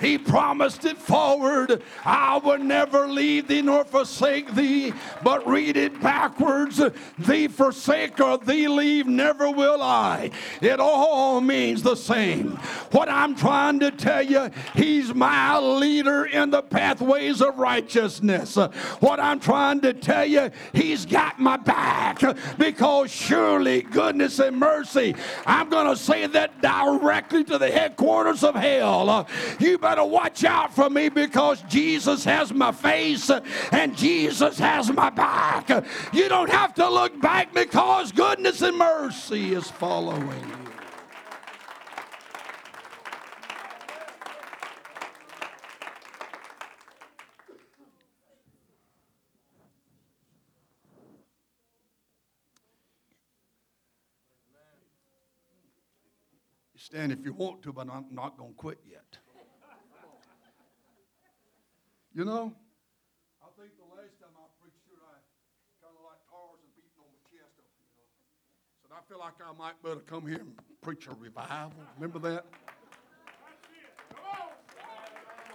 He promised it forward. I will never leave thee nor forsake thee. But read it backwards. Thee forsake or thee leave, never will I. It all means the same. What I'm trying to tell you, he's my leader in the pathways of righteousness. What I'm trying to tell you, he's got my back. Because surely goodness and mercy, I'm going to say that directly to the headquarters of hell. You better to watch out for me, because Jesus has my face and Jesus has my back. You don't have to look back, because goodness and mercy is following you. You stand if you want to, but I'm not going to quit yet. You know, I think the last time I preached here, I kind of like cars and beating on my chest up, you know. So I feel like I might better come here and preach a revival. Remember that?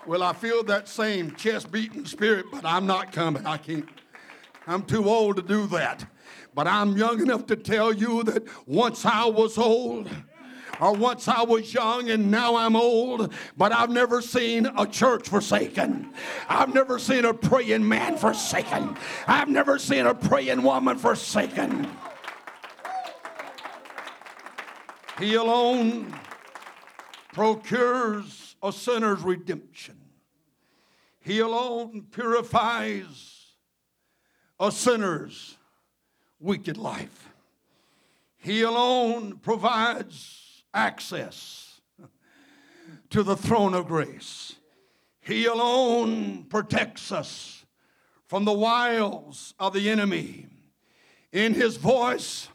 Well, I feel that same chest-beating spirit, but I'm not coming. I can't. I'm too old to do that. But I'm young enough to tell you that once I was old, or once I was young and now I'm old, but I've never seen a church forsaken. I've never seen a praying man forsaken. I've never seen a praying woman forsaken. He alone procures a sinner's redemption. He alone purifies a sinner's wicked life. He alone provides access to the throne of grace. He alone protects us from the wiles of the enemy. In his voice,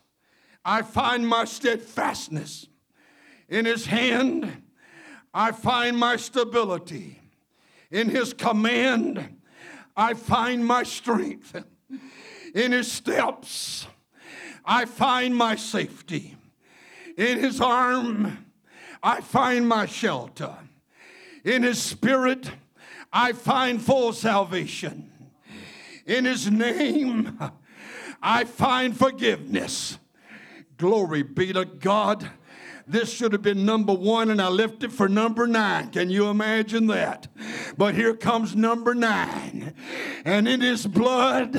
I find my steadfastness. In his hand, I find my stability. In his command, I find my strength. In his steps, I find my safety. In his arm, I find my shelter. In his spirit, I find full salvation. In his name, I find forgiveness. Glory be to God. This should have been number one, and I left it for number nine. Can you imagine that? But here comes number nine. And in his blood,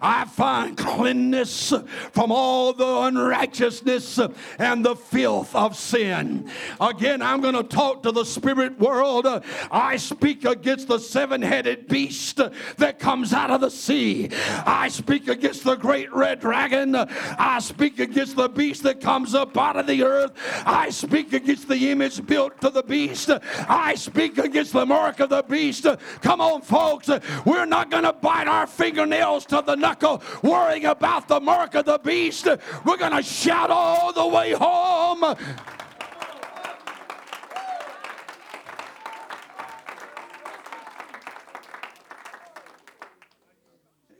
I find cleanness from all the unrighteousness and the filth of sin. Again, I'm going to talk to the spirit world. I speak against the seven-headed beast that comes out of the sea. I speak against the great red dragon. I speak against the beast that comes up out of the earth. I speak against the image built to the beast. I speak against the mark of the beast. Come on, folks. We're not going to bite our fingernails to the knuckle worrying about the mark of the beast. We're going to shout all the way home.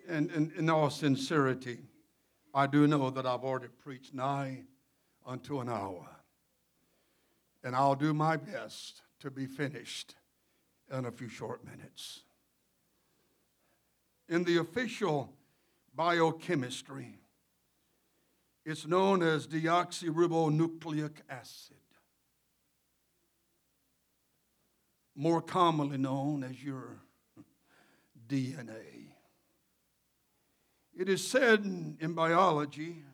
And, and in all sincerity, I do know that I've already preached nigh unto an hour. And I'll do my best to be finished in a few short minutes. In the official biochemistry, it's known as deoxyribonucleic acid, more commonly known as your D N A. It is said in biology,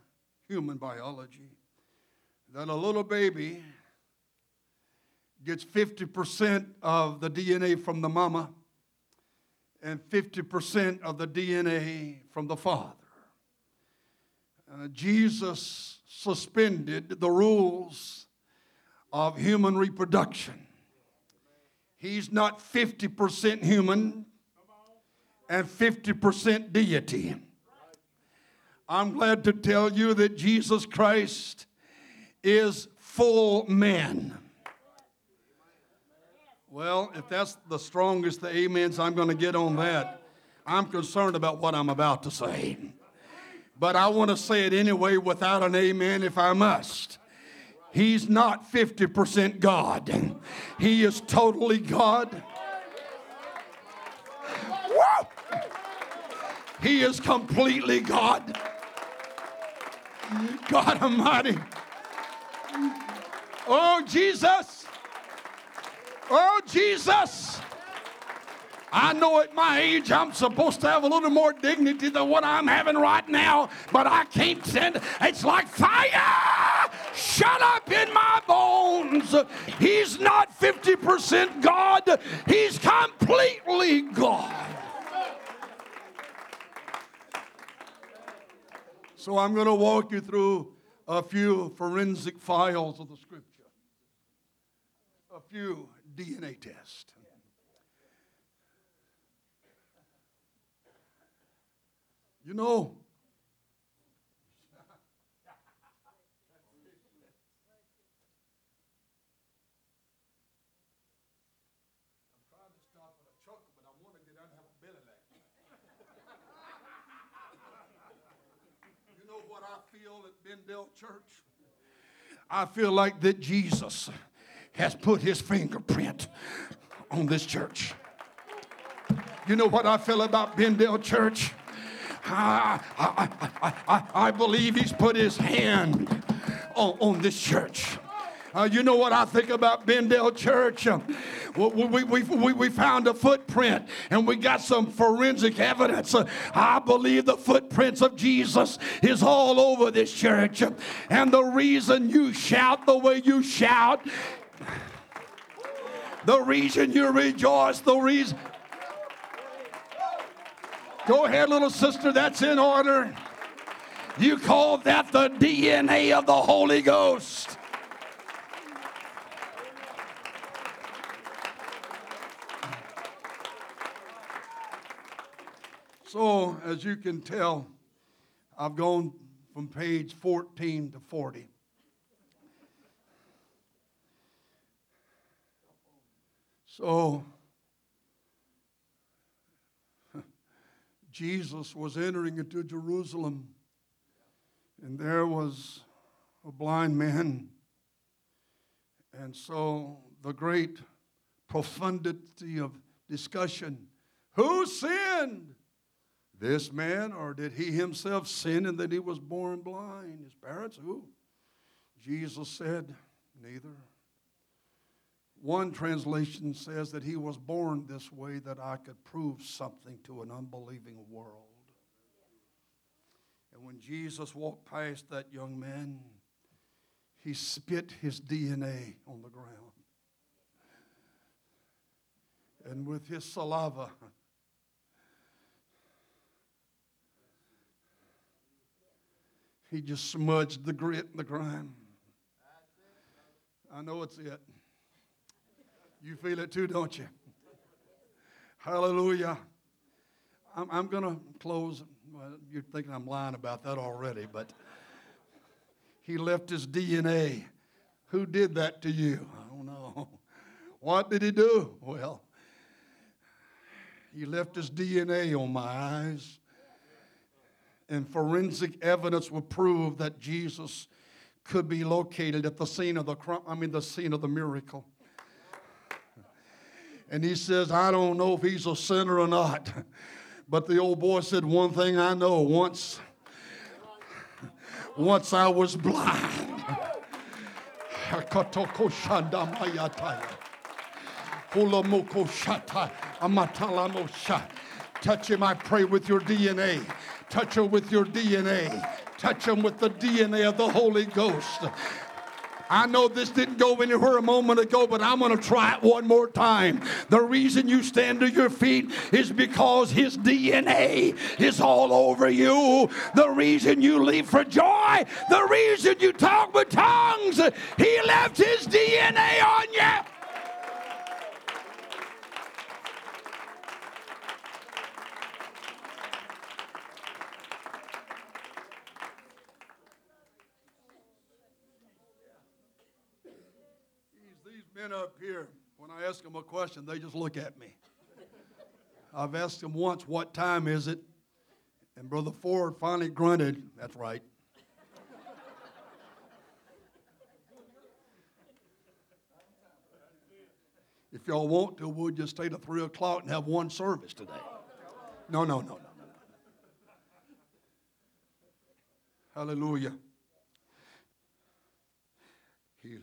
human biology, that a little baby gets fifty percent of the D N A from the mama and fifty percent of the D N A from the father. Uh, Jesus suspended the rules of human reproduction. He's not fifty percent human and fifty percent deity. I'm glad to tell you that Jesus Christ is full man. Well, if that's the strongest the amens I'm going to get on that, I'm concerned about what I'm about to say. But I want to say it anyway without an amen if I must. He's not fifty percent God. He is totally God. Woo! He is completely God. God Almighty. Oh, Jesus. Oh, Jesus. I know at my age I'm supposed to have a little more dignity than what I'm having right now, but I can't stand it. It's like fire shut up in my bones. He's not fifty percent God. He's completely God. So I'm going to walk you through a few forensic files of the Scripture, a few D N A tests. You know, Bendale Church, I feel like that Jesus has put his fingerprint on this church. You know what I feel about Bendale Church? I, I, I, I, I believe he's put his hand on, on this church. Uh, you know what I think about Bendale Church? Uh, we, we, we, we found a footprint, and we got some forensic evidence. Uh, I believe the footprints of Jesus is all over this church. Uh, and the reason you shout the way you shout, the reason you rejoice, the reason... Go ahead, little sister, that's in order. You call that the D N A of the Holy Ghost. So, as you can tell, I've gone from page fourteen to forty. So, Jesus was entering into Jerusalem, and there was a blind man. And so, the great profundity of discussion, who sinned? This man, or did he himself sin and that he was born blind? His parents? Who? Jesus said, neither. One translation says that he was born this way that I could prove something to an unbelieving world. And when Jesus walked past that young man, he spit his D N A on the ground. And with his saliva, he just smudged the grit and the grime. I know it's it. You feel it too, don't you? Hallelujah. I'm, I'm going to close. Well, you're thinking I'm lying about that already, but he left his D N A. Who did that to you? I don't know. What did he do? Well, he left his D N A on my eyes. And forensic evidence will prove that Jesus could be located at the scene of the crime, I mean the scene of the miracle. And he says, I don't know if he's a sinner or not. But the old boy said, one thing I know, once, once I was blind. Touch him, I pray, with your D N A. Touch him with your D N A. Touch him with the D N A of the Holy Ghost. I know this didn't go anywhere a moment ago, but I'm going to try it one more time. The reason you stand to your feet is because his D N A is all over you. The reason you leap for joy, the reason you talk with tongues, he left his D N A on you. Up here, when I ask them a question, they just look at me. I've asked them once, what time is it? And Brother Ford finally grunted, that's right. If y'all want to, we'll just stay to three o'clock and have one service today. No, no, no, no, no. Hallelujah. And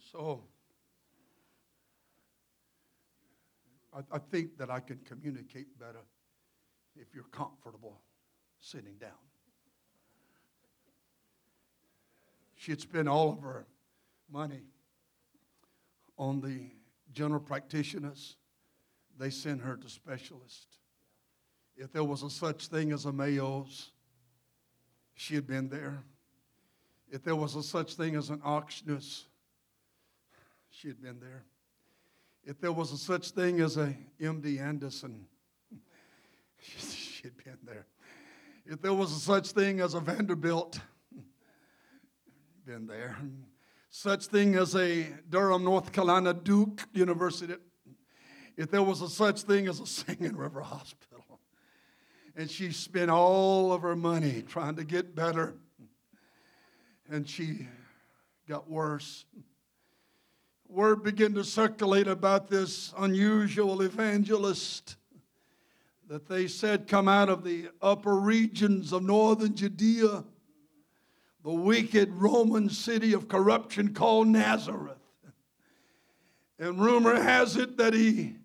so I, I think that I can communicate better if you're comfortable sitting down. She had spent all of her money on the general practitioners. They sent her to specialists. If there was a such thing as a Mayo's, she had been there. If there was a such thing as an Oxnus, she had been there. If there was a such thing as a M D Anderson, she had been there. If there was a such thing as a Vanderbilt, been there. Such thing as a Durham, North Carolina, Duke University. If there was a such thing as a Singing River Hospital. And she spent all of her money trying to get better. And she got worse. Word began to circulate about this unusual evangelist that they said come out of the upper regions of northern Judea, the wicked Roman city of corruption called Nazareth. And rumor has it that he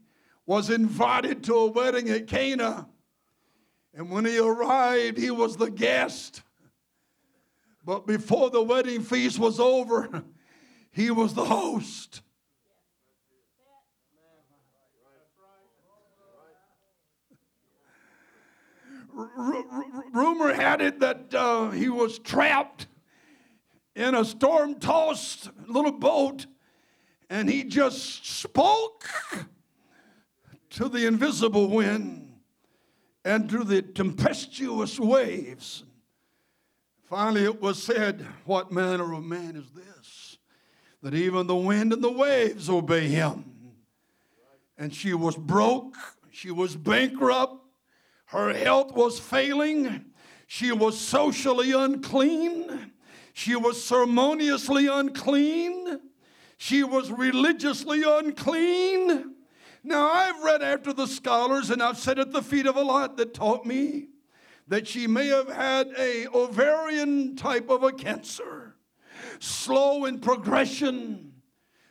was invited to a wedding at Cana. And when he arrived, he was the guest. But before the wedding feast was over, he was the host. Rumor had it that uh, he was trapped in a storm-tossed little boat, and he just spoke to the invisible wind and through the tempestuous waves. Finally it was said, what manner of man is this, that even the wind and the waves obey him? And she was broke, she was bankrupt, her health was failing, she was socially unclean, she was ceremoniously unclean, she was religiously unclean. Now, I've read after the scholars, and I've sat at the feet of a lot that taught me that she may have had a ovarian type of a cancer, slow in progression,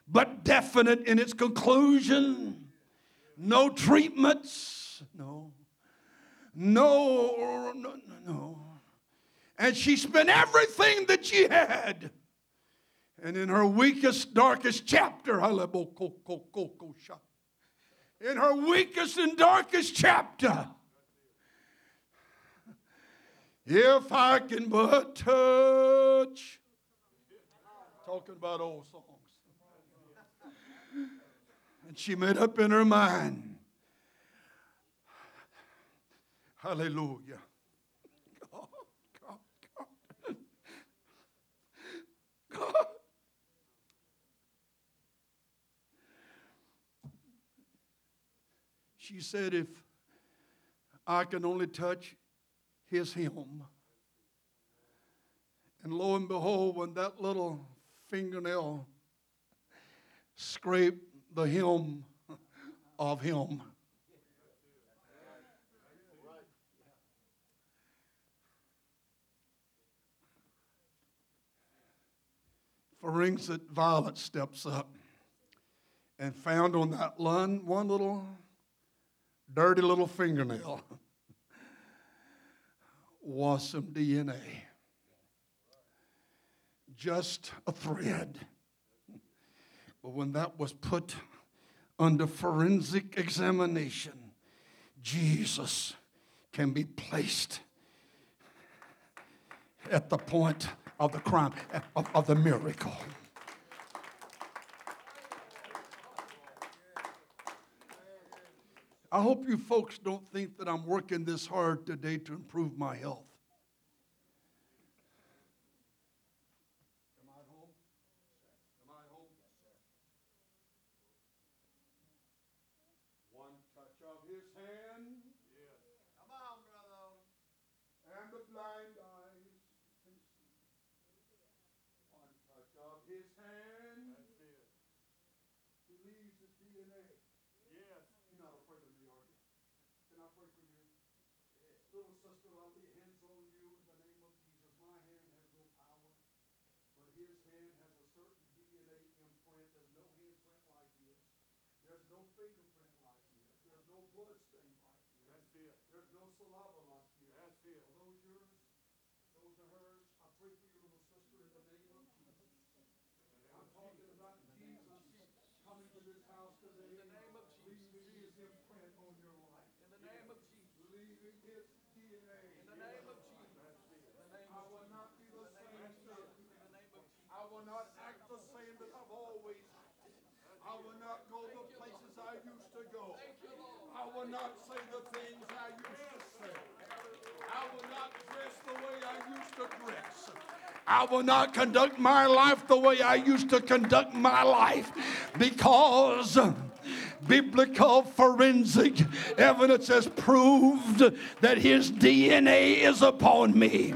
but definite in its conclusion. No treatments, no, no, no, no. And she spent everything that she had. And in her weakest, darkest chapter, in her weakest and darkest chapter, if I can but touch, talking about old songs. And she made up in her mind, hallelujah. God, God, God. God. She said, if I can only touch his hem. And lo and behold, when that little fingernail scraped the hem of him, forensic violence steps up and found on that one, one little dirty little fingernail was some D N A. Just a thread. But when that was put under forensic examination, Jesus can be placed at the point of the crime, of, of the miracle. I hope you folks don't think that I'm working this hard today to improve my health. Am I home? Am I home? One touch of his hand. Yeah. Come on, brother. And the blind eyes can see. One touch of his hand. That's it. He leaves his D N A. Yes. You're not afraid of me, are you? Can I pray for you? Little sister, I'll lay hands on you in the name of Jesus. My hand has no power, but his hand has a certain D N A imprint. There's no handprint like his. There's no fingerprint like his. There's no blood stain like his. That's it. There's no saliva like his. That's it. Are those yours? Those are hers. I pray for you, little sister, in the name of Jesus. I'm talking about Jesus coming to this house today. In the name of Jesus. Leaving his imprint on your life. In the name of Jesus. Leaving his D N A. In the name of Jesus. I will not be the same. I will not act the same that I've always. I will not go the places I used to go. I will not say the things I used to say. I will not dress the way I used to dress. I will not conduct my life the way I used to conduct my life, because biblical forensic evidence has proved that his D N A is upon me.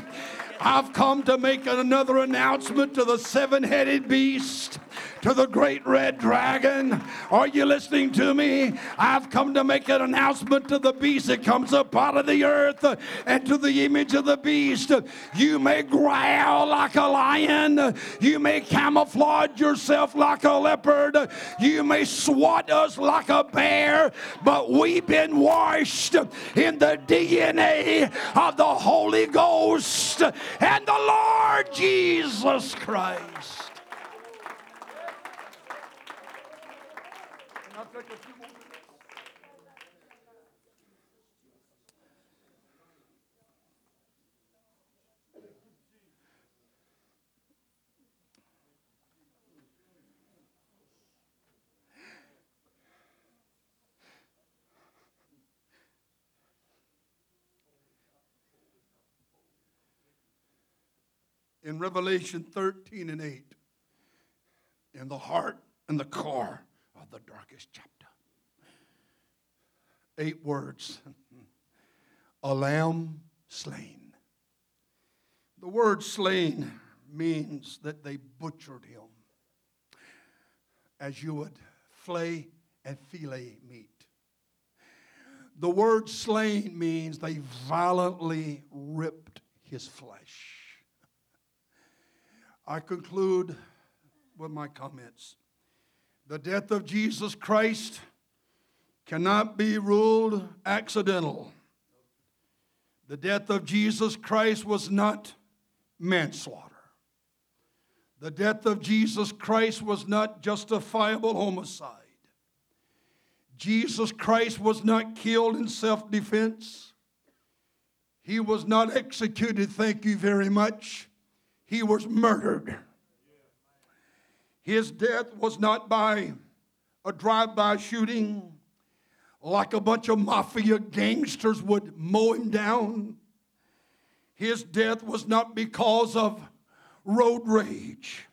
I've come to make another announcement to the seven-headed beast, to the great red dragon. Are you listening to me? I've come to make an announcement to the beast that comes up out of the earth, and to the image of the beast. You may growl like a lion. You may camouflage yourself like a leopard. You may swat us like a bear, but we've been washed in the D N A of the Holy Ghost and the Lord Jesus Christ. In Revelation thirteen and eight, in the heart and the core of the darkest chapter, eight words, a lamb slain. The word slain means that they butchered him, as you would flay and fillet meat. The word slain means they violently ripped his flesh. I conclude with my comments. The death of Jesus Christ cannot be ruled accidental. The death of Jesus Christ was not manslaughter. The death of Jesus Christ was not justifiable homicide. Jesus Christ was not killed in self-defense. He was not executed, thank you very much. He was murdered. His death was not by a drive-by shooting, like a bunch of mafia gangsters would mow him down. His death was not because of road rage.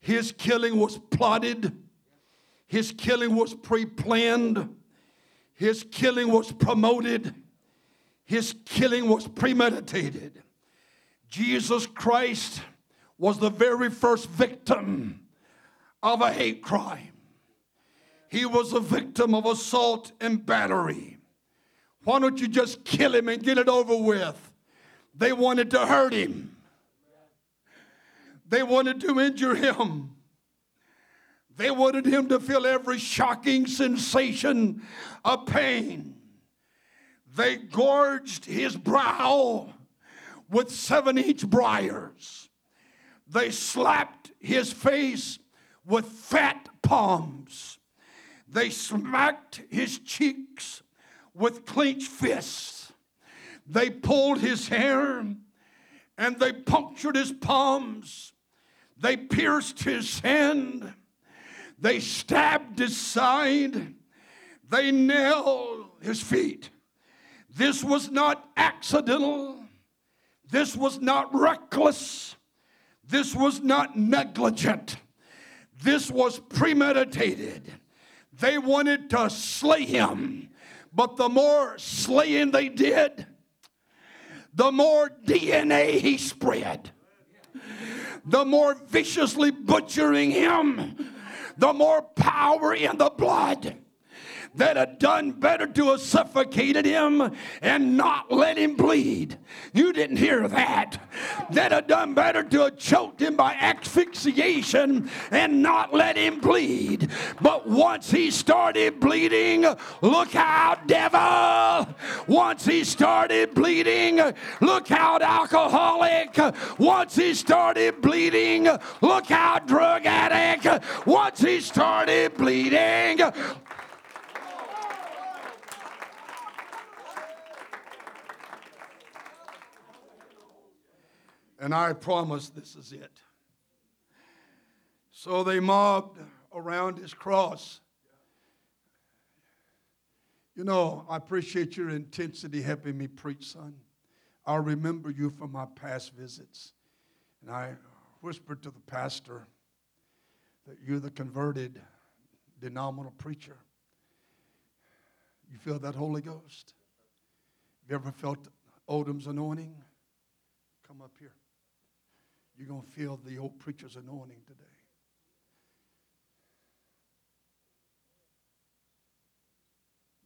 His killing was plotted. His killing was pre-planned. His killing was promoted. His killing was premeditated. Jesus Christ was the very first victim of a hate crime. He was a victim of assault and battery. Why don't you just kill him and get it over with? They wanted to hurt him. They wanted to injure him. They wanted him to feel every shocking sensation of pain. They gorged his brow with seven-inch briars. They slapped his face with fat palms. They smacked his cheeks with clenched fists. They pulled his hair and they punctured his palms. They pierced his hand. They stabbed his side. They nailed his feet. This was not accidental. This was not reckless. This was not negligent. This was premeditated. They wanted to slay him, but the more slaying they did, the more D N A he spread. The more viciously butchering him, the more power in the blood that had done better to have suffocated him and not let him bleed. You didn't hear that. That had done better to have choked him by asphyxiation and not let him bleed. But once he started bleeding, look out, devil. Once he started bleeding, look out, alcoholic. Once he started bleeding, look out, drug addict. Once he started bleeding, and I promise this is it. So they mobbed around his cross. You know, I appreciate your intensity helping me preach, son. I remember you from my past visits. And I whispered to the pastor that you're the converted denominational preacher. You feel that Holy Ghost? Have you ever felt Odom's anointing? Come up here. You're going to feel the old preacher's anointing today.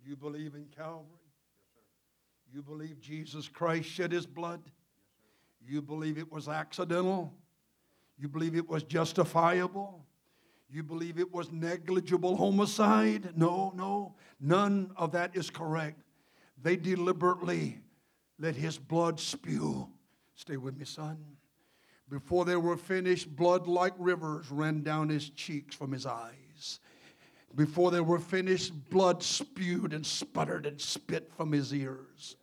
You believe in Calvary? Yes, sir. You believe Jesus Christ shed his blood? Yes, sir. You believe it was accidental? You believe it was justifiable? You believe it was negligible homicide? No, no. None of that is correct. They deliberately let his blood spew. Stay with me, son. Before they were finished, blood like rivers ran down his cheeks from his eyes. Before they were finished, blood spewed and sputtered and spit from his ears.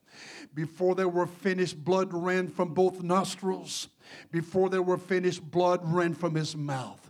Before they were finished, blood ran from both nostrils. Before they were finished, blood ran from his mouth.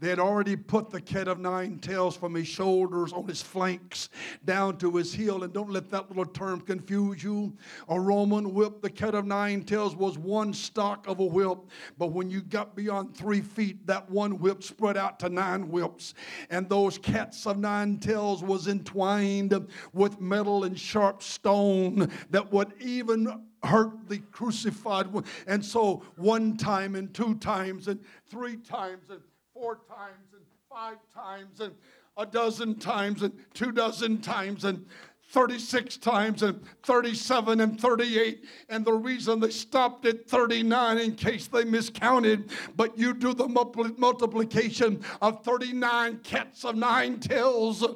They had already put the cat of nine tails from his shoulders on his flanks down to his heel. And don't let that little term confuse you. A Roman whip, the cat of nine tails, was one stock of a whip. But when you got beyond three feet, that one whip spread out to nine whips. And those cats of nine tails was entwined with metal and sharp stone that would even hurt the crucified one. And so one time and two times and three times and four times and five times and a dozen times and two dozen times and thirty-six times and thirty-seven and thirty-eight. And the reason they stopped at thirty-nine in case they miscounted. But you do the multiplication of thirty-nine cats of nine tails.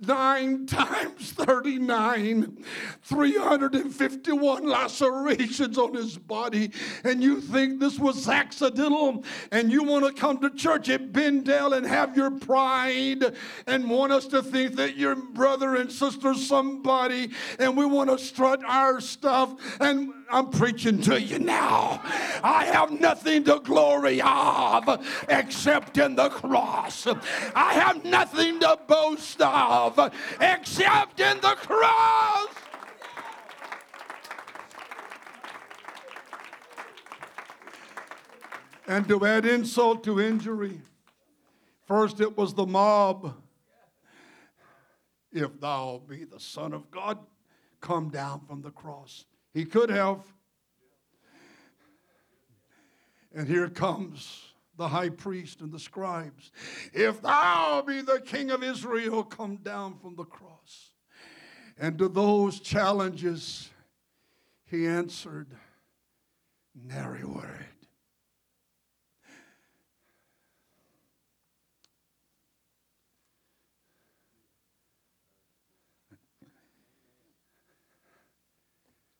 Nine times thirty-nine. three hundred fifty-one lacerations on his body. And you think this was accidental. And you want to come to church at Bendale and have your pride and want us to think that your brother and sister somebody, and we want to strut our stuff, and I'm preaching to you now. I have nothing to glory of except in the cross. I have nothing to boast of except in the cross. And to add insult to injury, first it was the mob. If thou be the Son of God, come down from the cross. He could have. And here comes the high priest and the scribes. If thou be the King of Israel, come down from the cross. And to those challenges, he answered, nary word.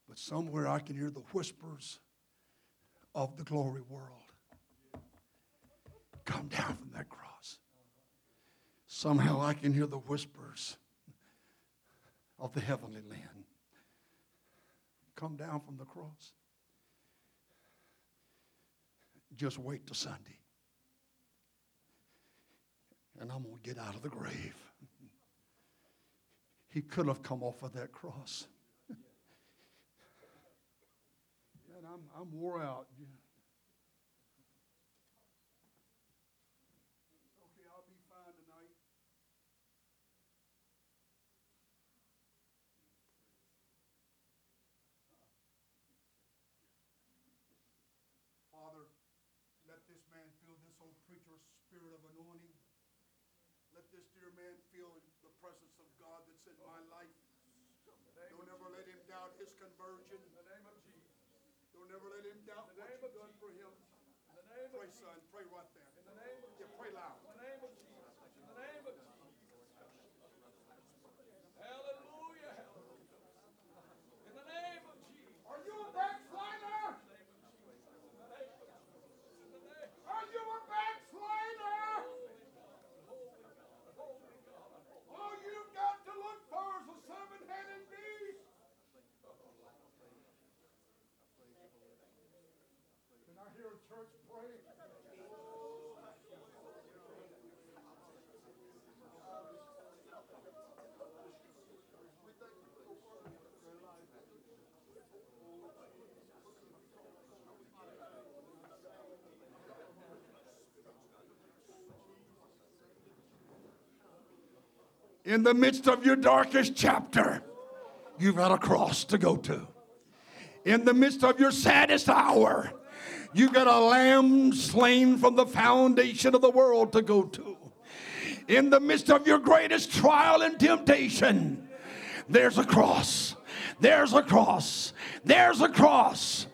But somewhere I can hear the whispers of the glory world. Come down from that cross. Somehow I can hear the whispers of the heavenly land. Come down from the cross. Just wait till Sunday. And I'm going to get out of the grave. He could have come off of that cross. I'm, I'm wore out. Yeah. Okay, I'll be fine tonight. Father, let this man feel this old preacher's spirit of anointing. Let this dear man feel the presence of God that's in my life. Don't ever let him doubt his conversion. Don't ever let him doubt what you've done for him. Pray, son. Pray right there. Yeah, pray loud. In the name of Jesus. In the name of Jesus. Hallelujah. In the name of Jesus. Are you a backslider? Are you a backslider? All you've got to look for is a seven-headed beast. I hear a church pray. In the midst of your darkest chapter, you've got a cross to go to. In the midst of your saddest hour, you got a lamb slain from the foundation of the world to go to. In the midst of your greatest trial and temptation, there's a cross. There's a cross. There's a cross.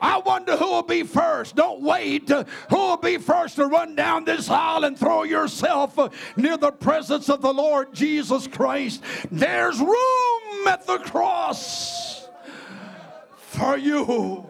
I wonder who will be first. Don't wait. Who will be first to run down this aisle and throw yourself near the presence of the Lord Jesus Christ? There's room at the cross for you.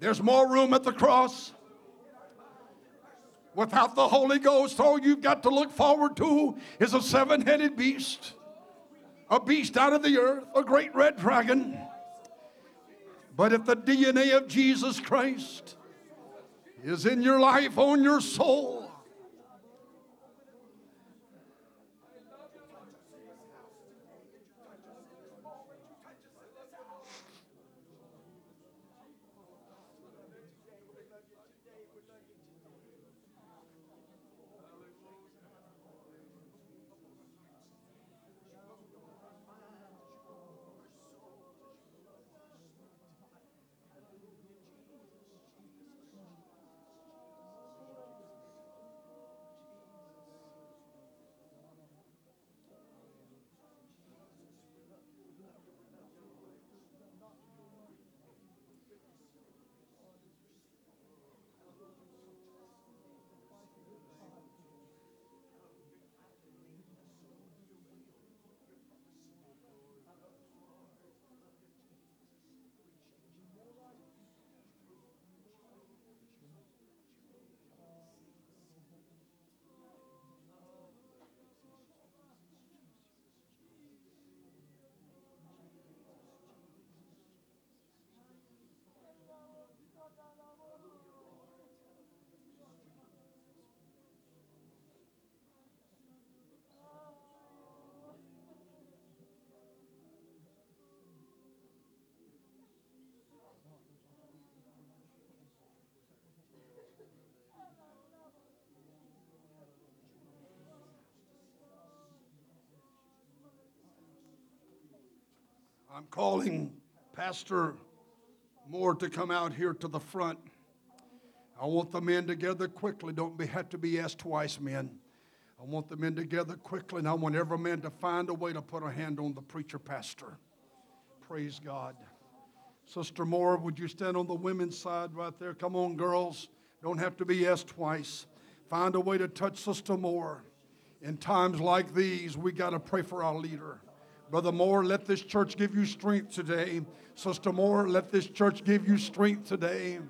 There's more room at the cross. Without the Holy Ghost, all you've got to look forward to is a seven-headed beast, a beast out of the earth, a great red dragon. But if the D N A of Jesus Christ is in your life, on your soul. I'm calling Pastor Moore to come out here to the front. I want the men together quickly. Don't be, have to be asked twice, men. I want the men together quickly, and I want every man to find a way to put a hand on the preacher pastor. Praise God. Sister Moore, would you stand on the women's side right there? Come on, girls. Don't have to be asked twice. Find a way to touch Sister Moore. In times like these, we got to pray for our leader. Brother Moore, let this church give you strength today. Sister Moore, let this church give you strength today.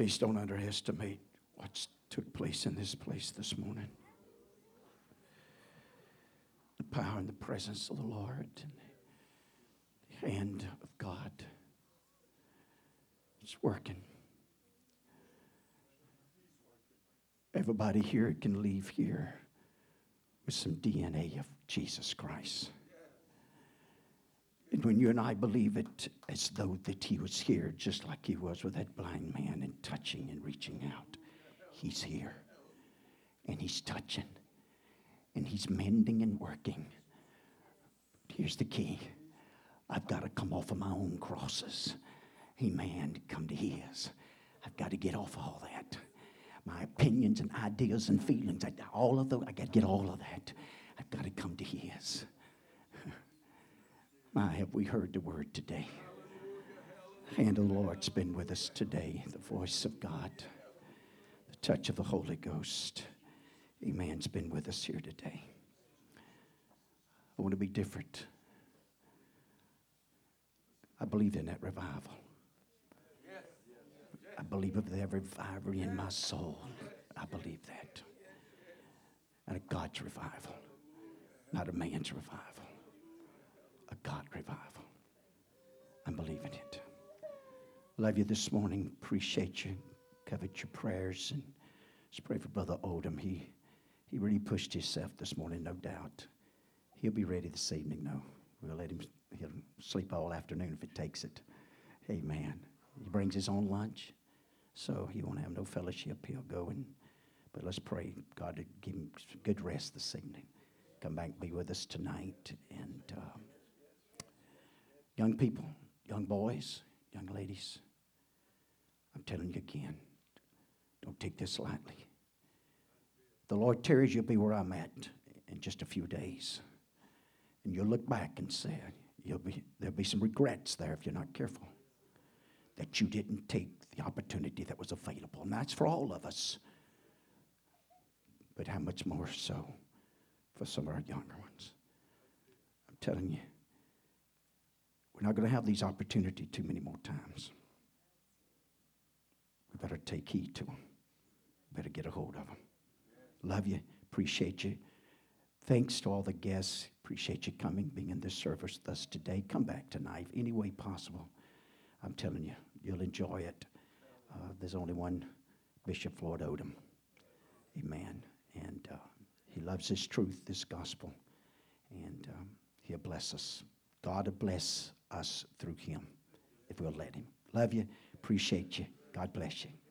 Please don't underestimate what's took place in this place this morning. The power and the presence of the Lord and the hand of God. It's working. Everybody here can leave here with some D N A of Jesus Christ. And when you and I believe it as though that he was here, just like he was with that blind man and touching and reaching out. He's here, and he's touching, and he's mending and working. But here's the key. I've got to come off of my own crosses. Amen. Come to his. I've got to get off all that. My opinions and ideas and feelings, I, all of those, I've got to get all of that. I've got to come to his. My, have we heard the word today? And the Lord's been with us today, the voice of God. Touch of the Holy Ghost. Amen. Has been with us here today. I want to be different. I believe in that revival. I believe of that revival in my soul. I believe that. And a God's revival. Not a man's revival. A God revival. I'm believing it. Love you this morning. Appreciate you. Covet your prayers, and let's pray for Brother Odom. He he really pushed himself this morning, no doubt. He'll be ready this evening, though. We'll let him he'll sleep all afternoon if it takes it. Amen. He brings his own lunch, so he won't have no fellowship. He'll go, and but let's pray God to give him good rest this evening. Come back and be with us tonight. And uh, young people, young boys, young ladies, I'm telling you again, don't take this lightly. If the Lord tarries, you'll be where I'm at in just a few days. And you'll look back and say, you'll be, there'll be some regrets there if you're not careful, that you didn't take the opportunity that was available. And that's for all of us. But how much more so for some of our younger ones? I'm telling you, we're not going to have these opportunities too many more times. We better take heed to them. Better get a hold of them. Love you. Appreciate you. Thanks to all the guests. Appreciate you coming, being in this service with us today. Come back tonight, any way possible. I'm telling you, you'll enjoy it. Uh, there's only one Bishop Floyd Odom. Amen. And uh, he loves his truth, this gospel. And um, he'll bless us. God will bless us through him if we'll let him. Love you. Appreciate you. God bless you.